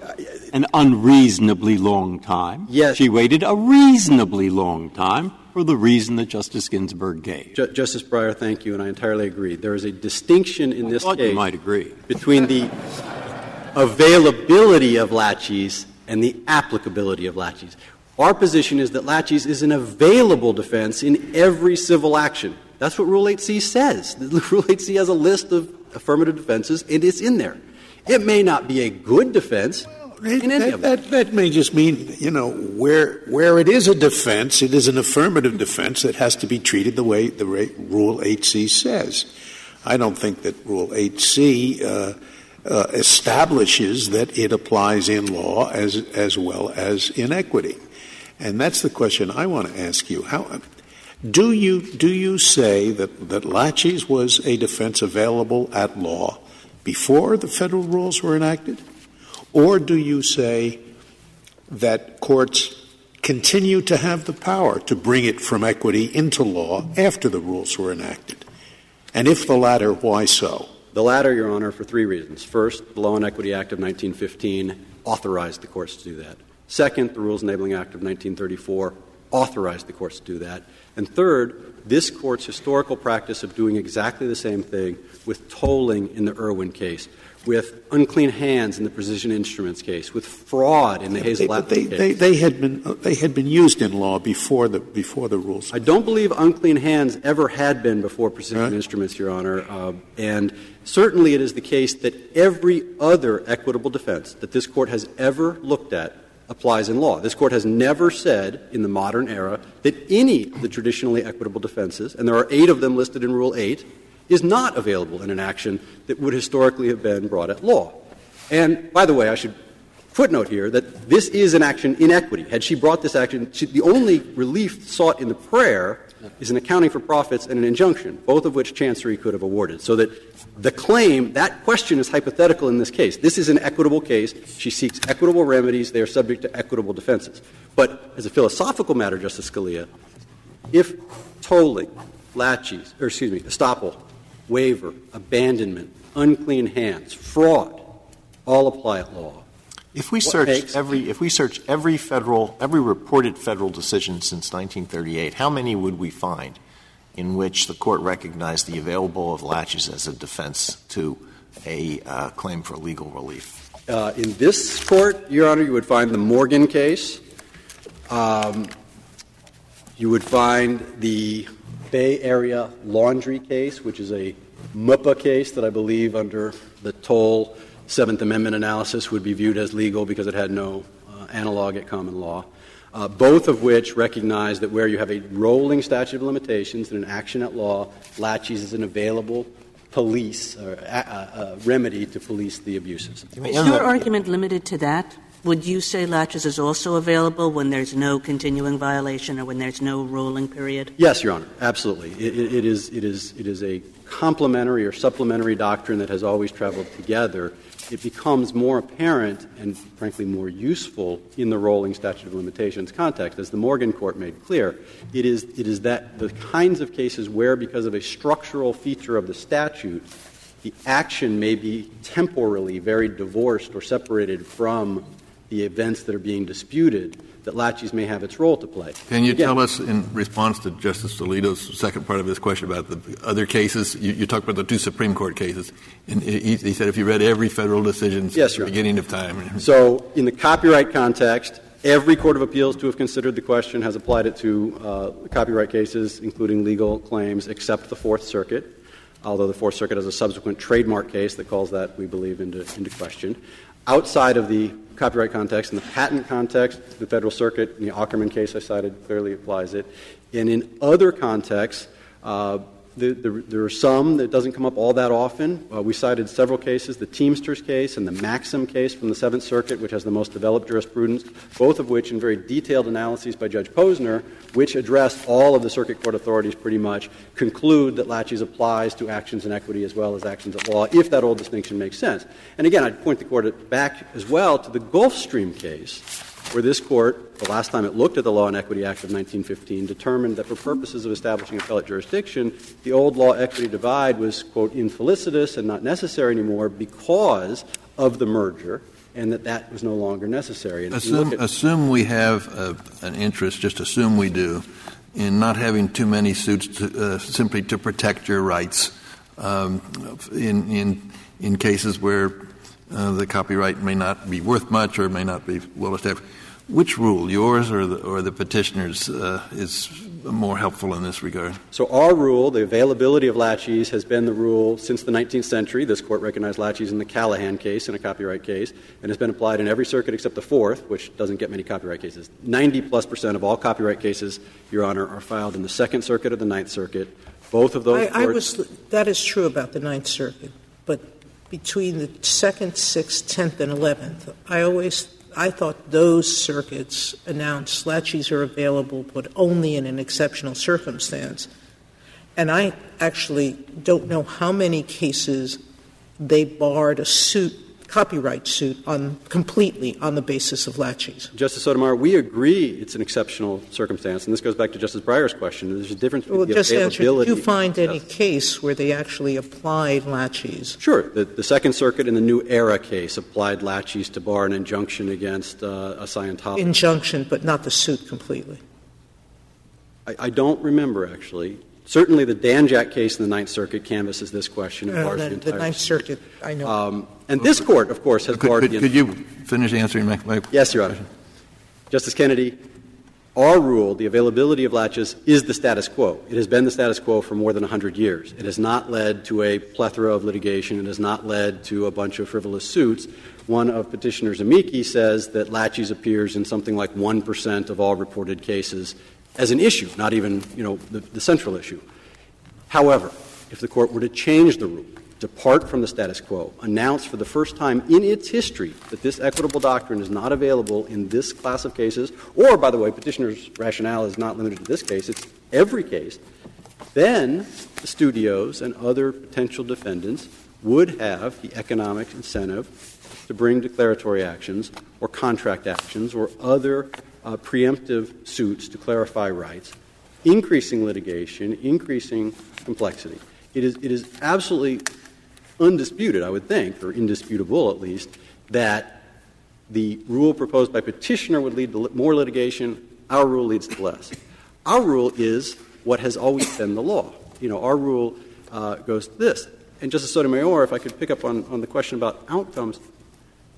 an unreasonably long time. Yes. She waited a reasonably long time for the reason that Justice Ginsburg gave. Ju- Justice Breyer, thank you, and I entirely agree. There is a distinction in I this case you might agree. between the availability of Laches and the applicability of Laches. Our position is that Laches is an available defense in every civil action. That's what Rule eight C says. Rule eight C has a list of affirmative defenses, and it's in there. It may not be a good defense well, in any that, of them. That, that may just mean, you know, where where it is a defense, it is an affirmative defense that has to be treated the way the re- Rule eight C says. I don't think that Rule eight C uh, uh, establishes that it applies in law as as well as in equity. And that's the question I want to ask you. How do you do you say that, that Laches was a defense available at law before the federal rules were enacted? Or do you say that courts continue to have the power to bring it from equity into law after the rules were enacted? And if the latter, why so? The latter, Your Honor, for three reasons. First, the Law and Equity Act of nineteen fifteen authorized the courts to do that. Second, the Rules Enabling Act of nineteen thirty-four authorized the courts to do that. And third, this Court's historical practice of doing exactly the same thing with tolling in the Irwin case, with unclean hands in the Precision Instruments case, with fraud in the yeah, Hazel-Atlas case. They, they, had been, uh, they had been used in law before the, before the rules. I don't believe unclean hands ever had been before Precision right. Instruments, Your Honor. Uh, and certainly it is the case that every other equitable defense that this Court has ever looked at applies in law. This Court has never said in the modern era that any of the traditionally equitable defenses, and there are eight of them listed in Rule eight, is not available in an action that would historically have been brought at law. And, by the way, I should footnote here that this is an action in equity. Had she brought this action, she, the only relief sought in the prayer is an accounting for profits and an injunction, both of which Chancery could have awarded. So that the claim, that question is hypothetical in this case. This is an equitable case. She seeks equitable remedies. They are subject to equitable defenses. But as a philosophical matter, Justice Scalia, if tolling, laches, or excuse me, estoppel, waiver, abandonment, unclean hands, fraud, all apply at law. If we search every, if we search every federal, every reported federal decision since nineteen thirty-eight, how many would we find in which the Court recognized the available of laches as a defense to a uh, claim for legal relief? Uh, in this Court, Your Honor, you would find the Morgan case. Um, you would find the Bay Area laundry case, which is a M U P A case that I believe under the toll Seventh Amendment analysis would be viewed as legal because it had no uh, analog at common law, uh, both of which recognize that where you have a rolling statute of limitations and an action at law, laches is an available police or a, a, a remedy to police the abuses. Is your argument limited to that? Would you say laches is also available when there's no continuing violation or when there's no rolling period? Yes, Your Honor, absolutely. It, it, it is it is it is a complementary or supplementary doctrine that has always traveled together. It becomes more apparent and, frankly, more useful in the rolling statute of limitations context. As the Morgan Court made clear, it is it is that the kinds of cases where, because of a structural feature of the statute, the action may be temporally very divorced or separated from the events that are being disputed, that laches may have its role to play. Can you Again, tell us, in response to Justice Alito's second part of his question about the other cases, you, you talked about the two Supreme Court cases, and he, he said if you read every federal decision yes, since the beginning of time. So in the copyright context, every court of appeals to have considered the question has applied it to uh, copyright cases, including legal claims, except the Fourth Circuit, although the Fourth Circuit has a subsequent trademark case that calls that, we believe, into, into question. Outside of the copyright context, in the patent context, the Federal Circuit, in the Aukerman case I cited, clearly applies it. And in other contexts, uh, the, the, there are some that doesn't come up all that often. Uh, we cited several cases, the Teamsters case and the Maxim case from the Seventh Circuit, which has the most developed jurisprudence, both of which in very detailed analyses by Judge Posner, which addressed all of the circuit court authorities pretty much, conclude that laches applies to actions in equity as well as actions at law, if that old distinction makes sense. And again, I'd point the Court back as well to the Gulfstream case, where this Court, the last time it looked at the Law and Equity Act of nineteen fifteen, determined that for purposes of establishing appellate jurisdiction, the old law-equity divide was, quote, infelicitous and not necessary anymore because of the merger, and that that was no longer necessary. And assume, assume we have a, an interest, just assume we do, in not having too many suits to, uh, simply to protect your rights um, in, in, in cases where Uh, the copyright may not be worth much or may not be well established. Which rule, yours or the, or the petitioner's, uh, is more helpful in this regard? So our rule, the availability of laches, has been the rule since the nineteenth century. This Court recognized laches in the Callahan case, in a copyright case, and has been applied in every circuit except the Fourth, which doesn't get many copyright cases. ninety plus percent of all copyright cases, Your Honor, are filed in the Second Circuit or the Ninth Circuit. Both of those I, courts. I was, that is true about the Ninth Circuit, but between the second, sixth, tenth, and eleventh, I always I thought those circuits announced laches are available, but only in an exceptional circumstance. And I actually don't know how many cases they barred a suit, copyright suit, on completely on the basis of laches. Justice Sotomayor, we agree it's an exceptional circumstance, and this goes back to Justice Breyer's question. There's a difference between well, the just availability. Did you find any case where they actually applied laches? Sure. The, the Second Circuit in the New Era case applied laches to bar an injunction against uh, a Scientologist. Injunction, but not the suit completely. I, I don't remember, actually. Certainly the Danjak case in the Ninth Circuit canvasses this question and bars uh, the, the entire The Ninth Circuit, circuit. I know. Um, and this Court, of course, has could, barred could, the could you finish answering my question? Yes, Your Honor. Justice Kennedy, our rule, the availability of laches, is the status quo. It has been the status quo for more than one hundred years. It has not led to a plethora of litigation. It has not led to a bunch of frivolous suits. One of Petitioner's amici says that laches appears in something like one percent of all reported cases as an issue, not even, you know, the, the central issue. However, if the Court were to change the rule, depart from the status quo, announce for the first time in its history that this equitable doctrine is not available in this class of cases, or, by the way, Petitioner's rationale is not limited to this case, it's every case, then the studios and other potential defendants would have the economic incentive to bring declaratory actions or contract actions or other uh, preemptive suits to clarify rights, increasing litigation, increasing complexity. It is, it is absolutely undisputed, I would think, or indisputable at least, that the rule proposed by Petitioner would lead to li- more litigation. Our rule leads to less. Our rule is what has always been the law. You know, our rule uh, goes to this. And Justice Sotomayor, if I could pick up on, on the question about outcomes,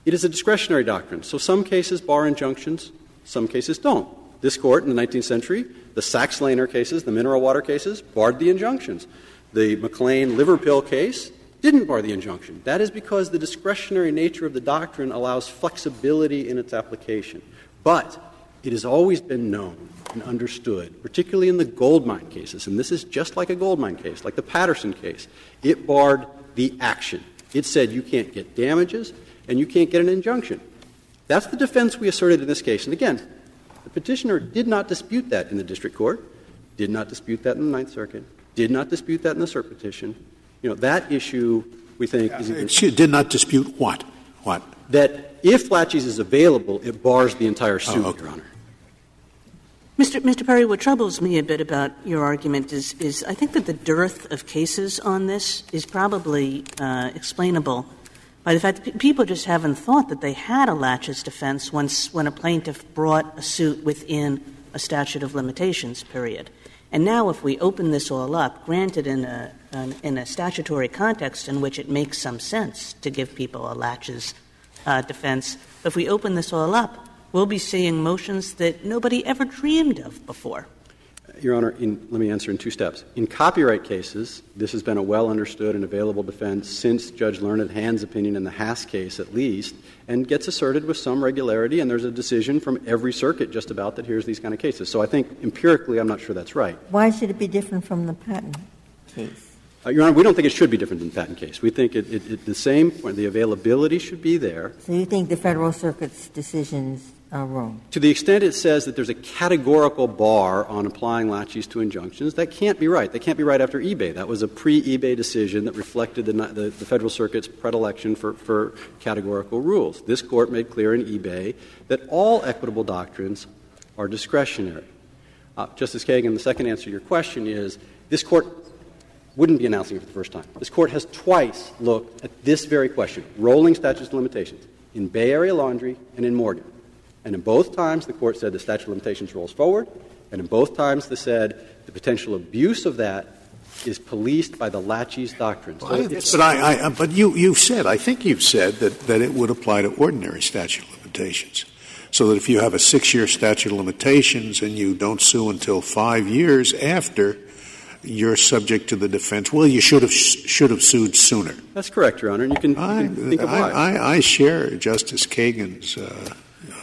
it is a discretionary doctrine. So some cases bar injunctions, some cases don't. This Court in the nineteenth century, the Sachs-Lehner cases, the mineral water cases, barred the injunctions. The McLean liver pill case didn't bar the injunction. That is because the discretionary nature of the doctrine allows flexibility in its application. But it has always been known and understood, particularly in the gold mine cases, and this is just like a gold mine case, like the Patterson case. It barred the action. It said you can't get damages, and you can't get an injunction. That's the defense we asserted in this case. And again, the Petitioner did not dispute that in the district court, did not dispute that in the Ninth Circuit, did not dispute that in the cert petition. You know, that issue, we think, is uh, — She did not dispute what? What? That if laches is available, it bars the entire suit, oh, okay. Your Honor. Mister Mister Perry, what troubles me a bit about your argument is, is I think that the dearth of cases on this is probably uh, explainable by the fact that people just haven't thought that they had a laches defense once when a plaintiff brought a suit within a statute of limitations period. And now if we open this all up, granted in a, an, in a statutory context in which it makes some sense to give people a laches uh, defense, if we open this all up, we'll be seeing motions that nobody ever dreamed of before. Your Honor, in, let me answer in two steps. In copyright cases, this has been a well-understood and available defense since Judge Learned Hand's opinion in the Haas case, at least, and gets asserted with some regularity, and there's a decision from every circuit just about that hears these kind of cases. So I think empirically I'm not sure that's right. Why should it be different from the patent case? Uh, Your Honor, we don't think it should be different than the patent case. We think it, it, it the same point, the availability should be there. So you think the Federal Circuit's decisions are wrong? To the extent it says that there's a categorical bar on applying laches to injunctions, that can't be right. That can't be right after eBay. That was a pre-eBay decision that reflected the, the, the Federal Circuit's predilection for, for categorical rules. This Court made clear in eBay that all equitable doctrines are discretionary. Uh, Justice Kagan, the second answer to your question is this Court wouldn't be announcing it for the first time. This Court has twice looked at this very question, rolling statutes of limitations, in Bay Area Laundry and in Morgan. And in both times, the Court said the statute of limitations rolls forward, and in both times, they said the potential abuse of that is policed by the laches doctrine. So well, it's, but I, I, but you, you've said, I think you've said that, that it would apply to ordinary statute of limitations, so that if you have a six-year statute of limitations and you don't sue until five years after, you're subject to the defense. Well, you should have should have sued sooner. That's correct, Your Honor. And you can, I, you can think I, of why. I, I share Justice Kagan's uh,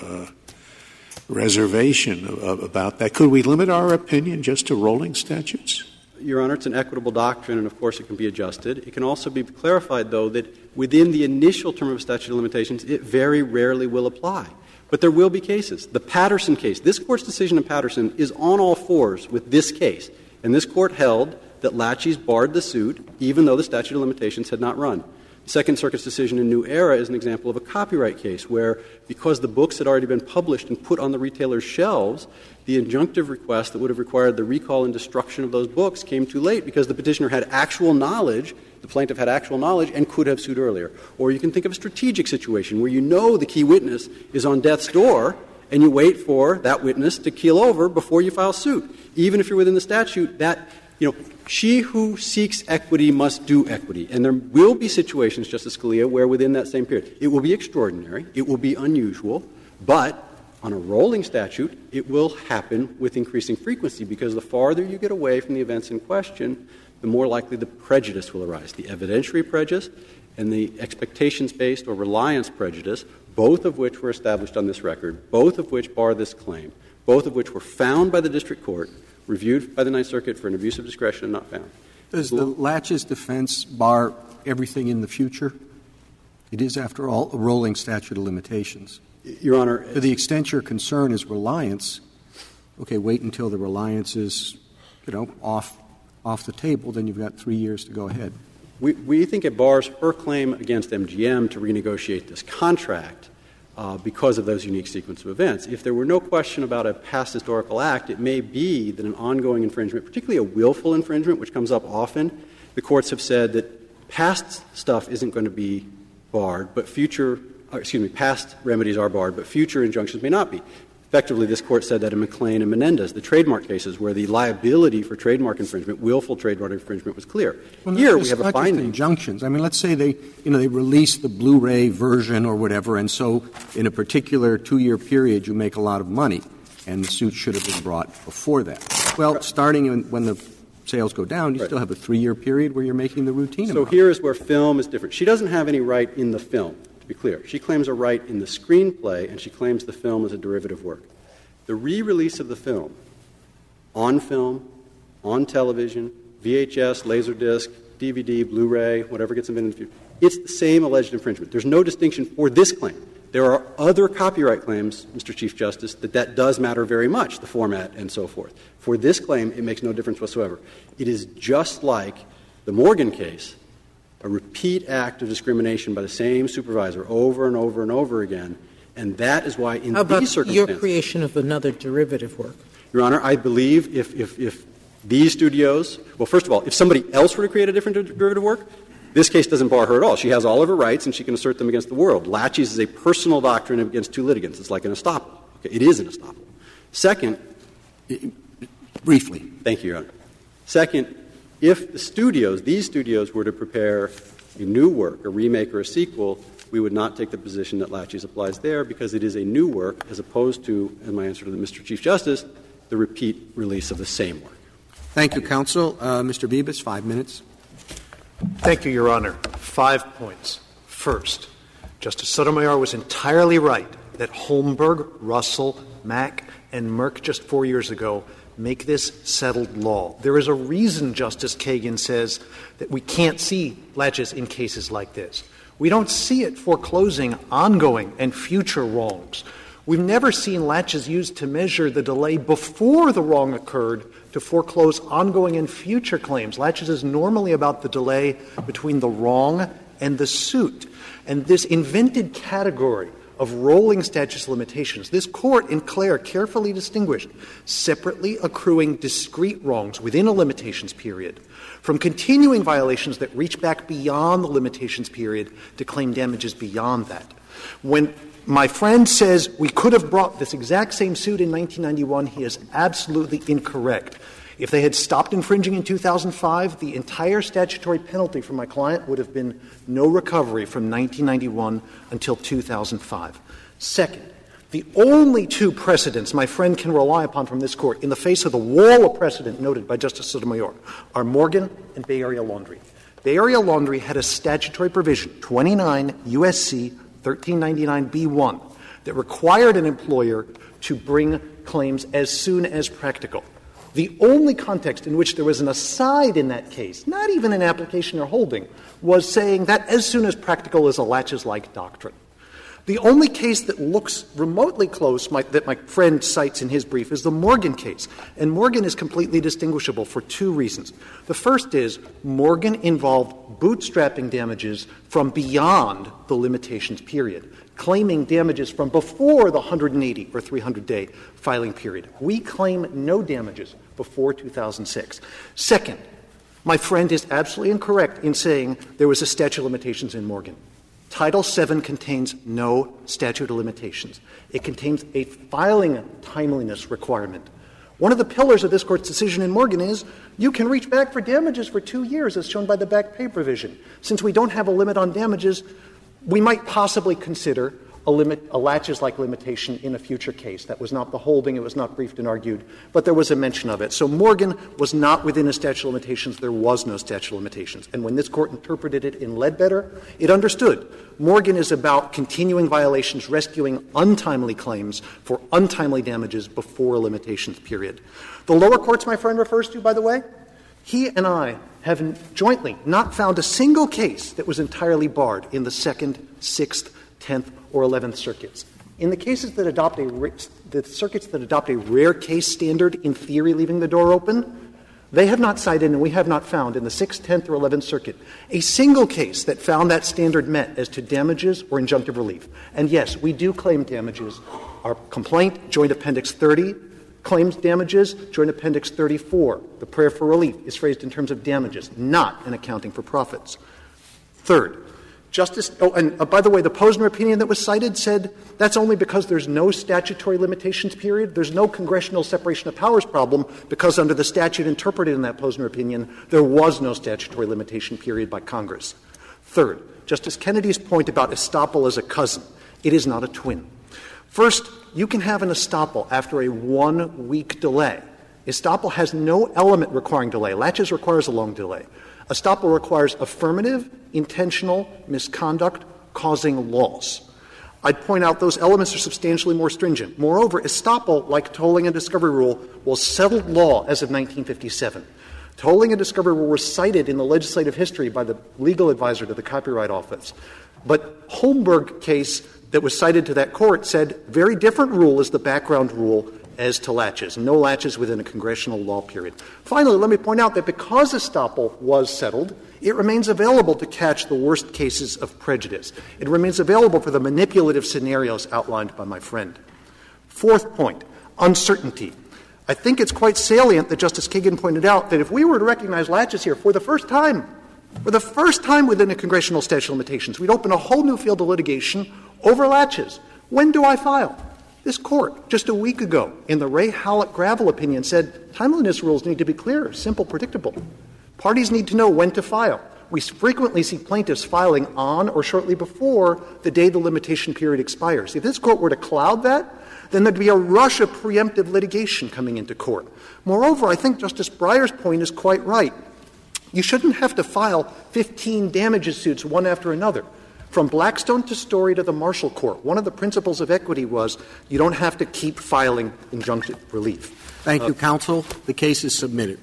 uh, reservation of, about that. Could we limit our opinion just to rolling statutes? Your Honor, it's an equitable doctrine, and of course it can be adjusted. It can also be clarified, though, that within the initial term of statute of limitations, it very rarely will apply. But there will be cases. The Patterson case, this Court's decision in Patterson, is on all fours with this case. And this Court held that laches barred the suit, even though the statute of limitations had not run. The Second Circuit's decision in New Era is an example of a copyright case where, because the books had already been published and put on the retailer's shelves, the injunctive request that would have required the recall and destruction of those books came too late because the petitioner had actual knowledge, the plaintiff had actual knowledge, and could have sued earlier. Or you can think of a strategic situation where you know the key witness is on death's door, and you wait for that witness to keel over before you file suit. Even if you're within the statute, that, you know, she who seeks equity must do equity. And there will be situations, Justice Scalia, where within that same period, it will be extraordinary, it will be unusual, but on a rolling statute, it will happen with increasing frequency because the farther you get away from the events in question, the more likely the prejudice will arise, the evidentiary prejudice and the expectations-based or reliance prejudice, both of which were established on this record, both of which bar this claim, both of which were found by the district court, reviewed by the Ninth Circuit for an abuse of discretion and not found. Does the laches defense bar everything in the future? It is, after all, a rolling statute of limitations. Your Honor, to the extent your concern is reliance, okay, wait until the reliance is, you know, off off the table, then you've got three years to go ahead. We, we think it bars her claim against M G M to renegotiate this contract uh, because of those unique sequence of events. If there were no question about a past historical act, it may be that an ongoing infringement, particularly a willful infringement, which comes up often, the courts have said that past stuff isn't going to be barred, but future — excuse me, past remedies are barred, but future injunctions may not be. Effectively, this Court said that in McLean and Menendez, the trademark cases where the liability for trademark infringement, willful trademark infringement, was clear. Well, here we have a finding. Injunctions. I mean, let's say they, you know, they release the Blu-ray version or whatever, and so in a particular two-year period you make a lot of money, and the suit should have been brought before that. Well, right. starting in, when the sales go down, you right. still have a three-year period where you're making the routine amount. So here is where film is different. She doesn't have any right in the film. To be clear, she claims a right in the screenplay, and she claims the film as a derivative work. The re-release of the film, on film, on television, V H S, Laserdisc, D V D, Blu-ray, whatever gets them in the future, it's the same alleged infringement. There's no distinction for this claim. There are other copyright claims, Mister Chief Justice, that that does matter very much, the format and so forth. For this claim, it makes no difference whatsoever. It is just like the Morgan case, a repeat act of discrimination by the same supervisor over and over and over again, and that is why in How these circumstances — about your creation of another derivative work? Your Honor, I believe if, if, if these studios — well, first of all, if somebody else were to create a different derivative work, this case doesn't bar her at all. She has all of her rights, and she can assert them against the world. Laches is a personal doctrine against two litigants. It's like an estoppel. Okay, it is an estoppel. Second — briefly. Thank you, Your Honor. Second, if the studios, these studios, were to prepare a new work, a remake or a sequel, we would not take the position that laches applies there because it is a new work as opposed to, and my answer to the Mister Chief Justice, the repeat release of the same work. Thank you, counsel. Uh, Mister Bebas, five minutes. Thank you, Your Honor. Five points. First, Justice Sotomayor was entirely right that Holmberg, Russell, Mack, and Merck just four years ago make this settled law. There is a reason Justice Kagan says that we can't see laches in cases like this. We don't see it foreclosing ongoing and future wrongs. We've never seen laches used to measure the delay before the wrong occurred to foreclose ongoing and future claims. Laches is normally about the delay between the wrong and the suit. And this invented category of rolling statutes of limitations, this Court in Clare carefully distinguished separately accruing discrete wrongs within a limitations period from continuing violations that reach back beyond the limitations period to claim damages beyond that. When my friend says we could have brought this exact same suit in nineteen ninety-one, he is absolutely incorrect. If they had stopped infringing in two thousand five, the entire statutory penalty for my client would have been no recovery from nineteen ninety-one until two thousand five. Second, the only two precedents my friend can rely upon from this Court in the face of the wall of precedent noted by Justice Sotomayor are Morgan and Bay Area Laundry. Bay Area Laundry had a statutory provision, twenty-nine U S C thirteen ninety-nine B one, that required an employer to bring claims as soon as practical. The only context in which there was an aside in that case, not even an application or holding, was saying that as soon as practical is a laches-like doctrine. The only case that looks remotely close my, that my friend cites in his brief is the Morgan case. And Morgan is completely distinguishable for two reasons. The first is Morgan involved bootstrapping damages from beyond the limitations period, claiming damages from before the one hundred eighty or three hundred day filing period. We claim no damages before two thousand six. Second, my friend is absolutely incorrect in saying there was a statute of limitations in Morgan. Title seven contains no statute of limitations. It contains a filing timeliness requirement. One of the pillars of this Court's decision in Morgan is you can reach back for damages for two years, as shown by the back pay provision. Since we don't have a limit on damages, we might possibly consider a, limit, a latches-like limitation in a future case. That was not the holding. It was not briefed and argued. But there was a mention of it. So Morgan was not within a statute of limitations. There was no statute of limitations. And when this Court interpreted it in Ledbetter, it understood Morgan is about continuing violations, rescuing untimely claims for untimely damages before a limitations period. The lower courts my friend refers to, by the way, he and I have jointly not found a single case that was entirely barred in the Second, Sixth, Tenth, or Eleventh Circuits. In the cases that adopt a — the circuits that adopt a rare case standard, in theory leaving the door open, they have not cited and we have not found in the Sixth, Tenth, or Eleventh Circuit a single case that found that standard met as to damages or injunctive relief. And yes, we do claim damages. Our complaint, Joint Appendix thirty, claims damages, Joint Appendix thirty-four. The prayer for relief is phrased in terms of damages, not an accounting for profits. Third, Justice — oh, and uh, by the way, the Posner opinion that was cited said that's only because there's no statutory limitations period. There's no congressional separation of powers problem because under the statute interpreted in that Posner opinion, there was no statutory limitation period by Congress. Third, Justice Kennedy's point about estoppel as a cousin. It is not a twin. First, you can have an estoppel after a one-week delay. Estoppel has no element requiring delay. Latches requires a long delay. Estoppel requires affirmative, intentional misconduct causing loss. I'd point out those elements are substantially more stringent. Moreover, estoppel, like tolling and discovery rule, was settled law as of nineteen fifty-seven. Tolling and discovery rule were cited in the legislative history by the legal advisor to the Copyright Office. But Holmberg case that was cited to that court said very different rule is the background rule as to latches, no latches within a congressional law period. Finally, let me point out that because estoppel was settled, it remains available to catch the worst cases of prejudice. It remains available for the manipulative scenarios outlined by my friend. Fourth point, uncertainty. I think it's quite salient that Justice Kagan pointed out that if we were to recognize latches here for the first time, for the first time within a congressional statute of limitations, we'd open a whole new field of litigation over latches. When do I file? This Court, just a week ago, in the Ray Hallett-Gravel opinion, said timeliness rules need to be clear, simple, predictable. Parties need to know when to file. We frequently see plaintiffs filing on or shortly before the day the limitation period expires. If this Court were to cloud that, then there'd be a rush of preemptive litigation coming into court. Moreover, I think Justice Breyer's point is quite right. You shouldn't have to file fifteen damages suits one after another. From Blackstone to Story to the Marshall Court, one of the principles of equity was you don't have to keep filing injunctive relief. Thank uh, you, counsel. The case is submitted.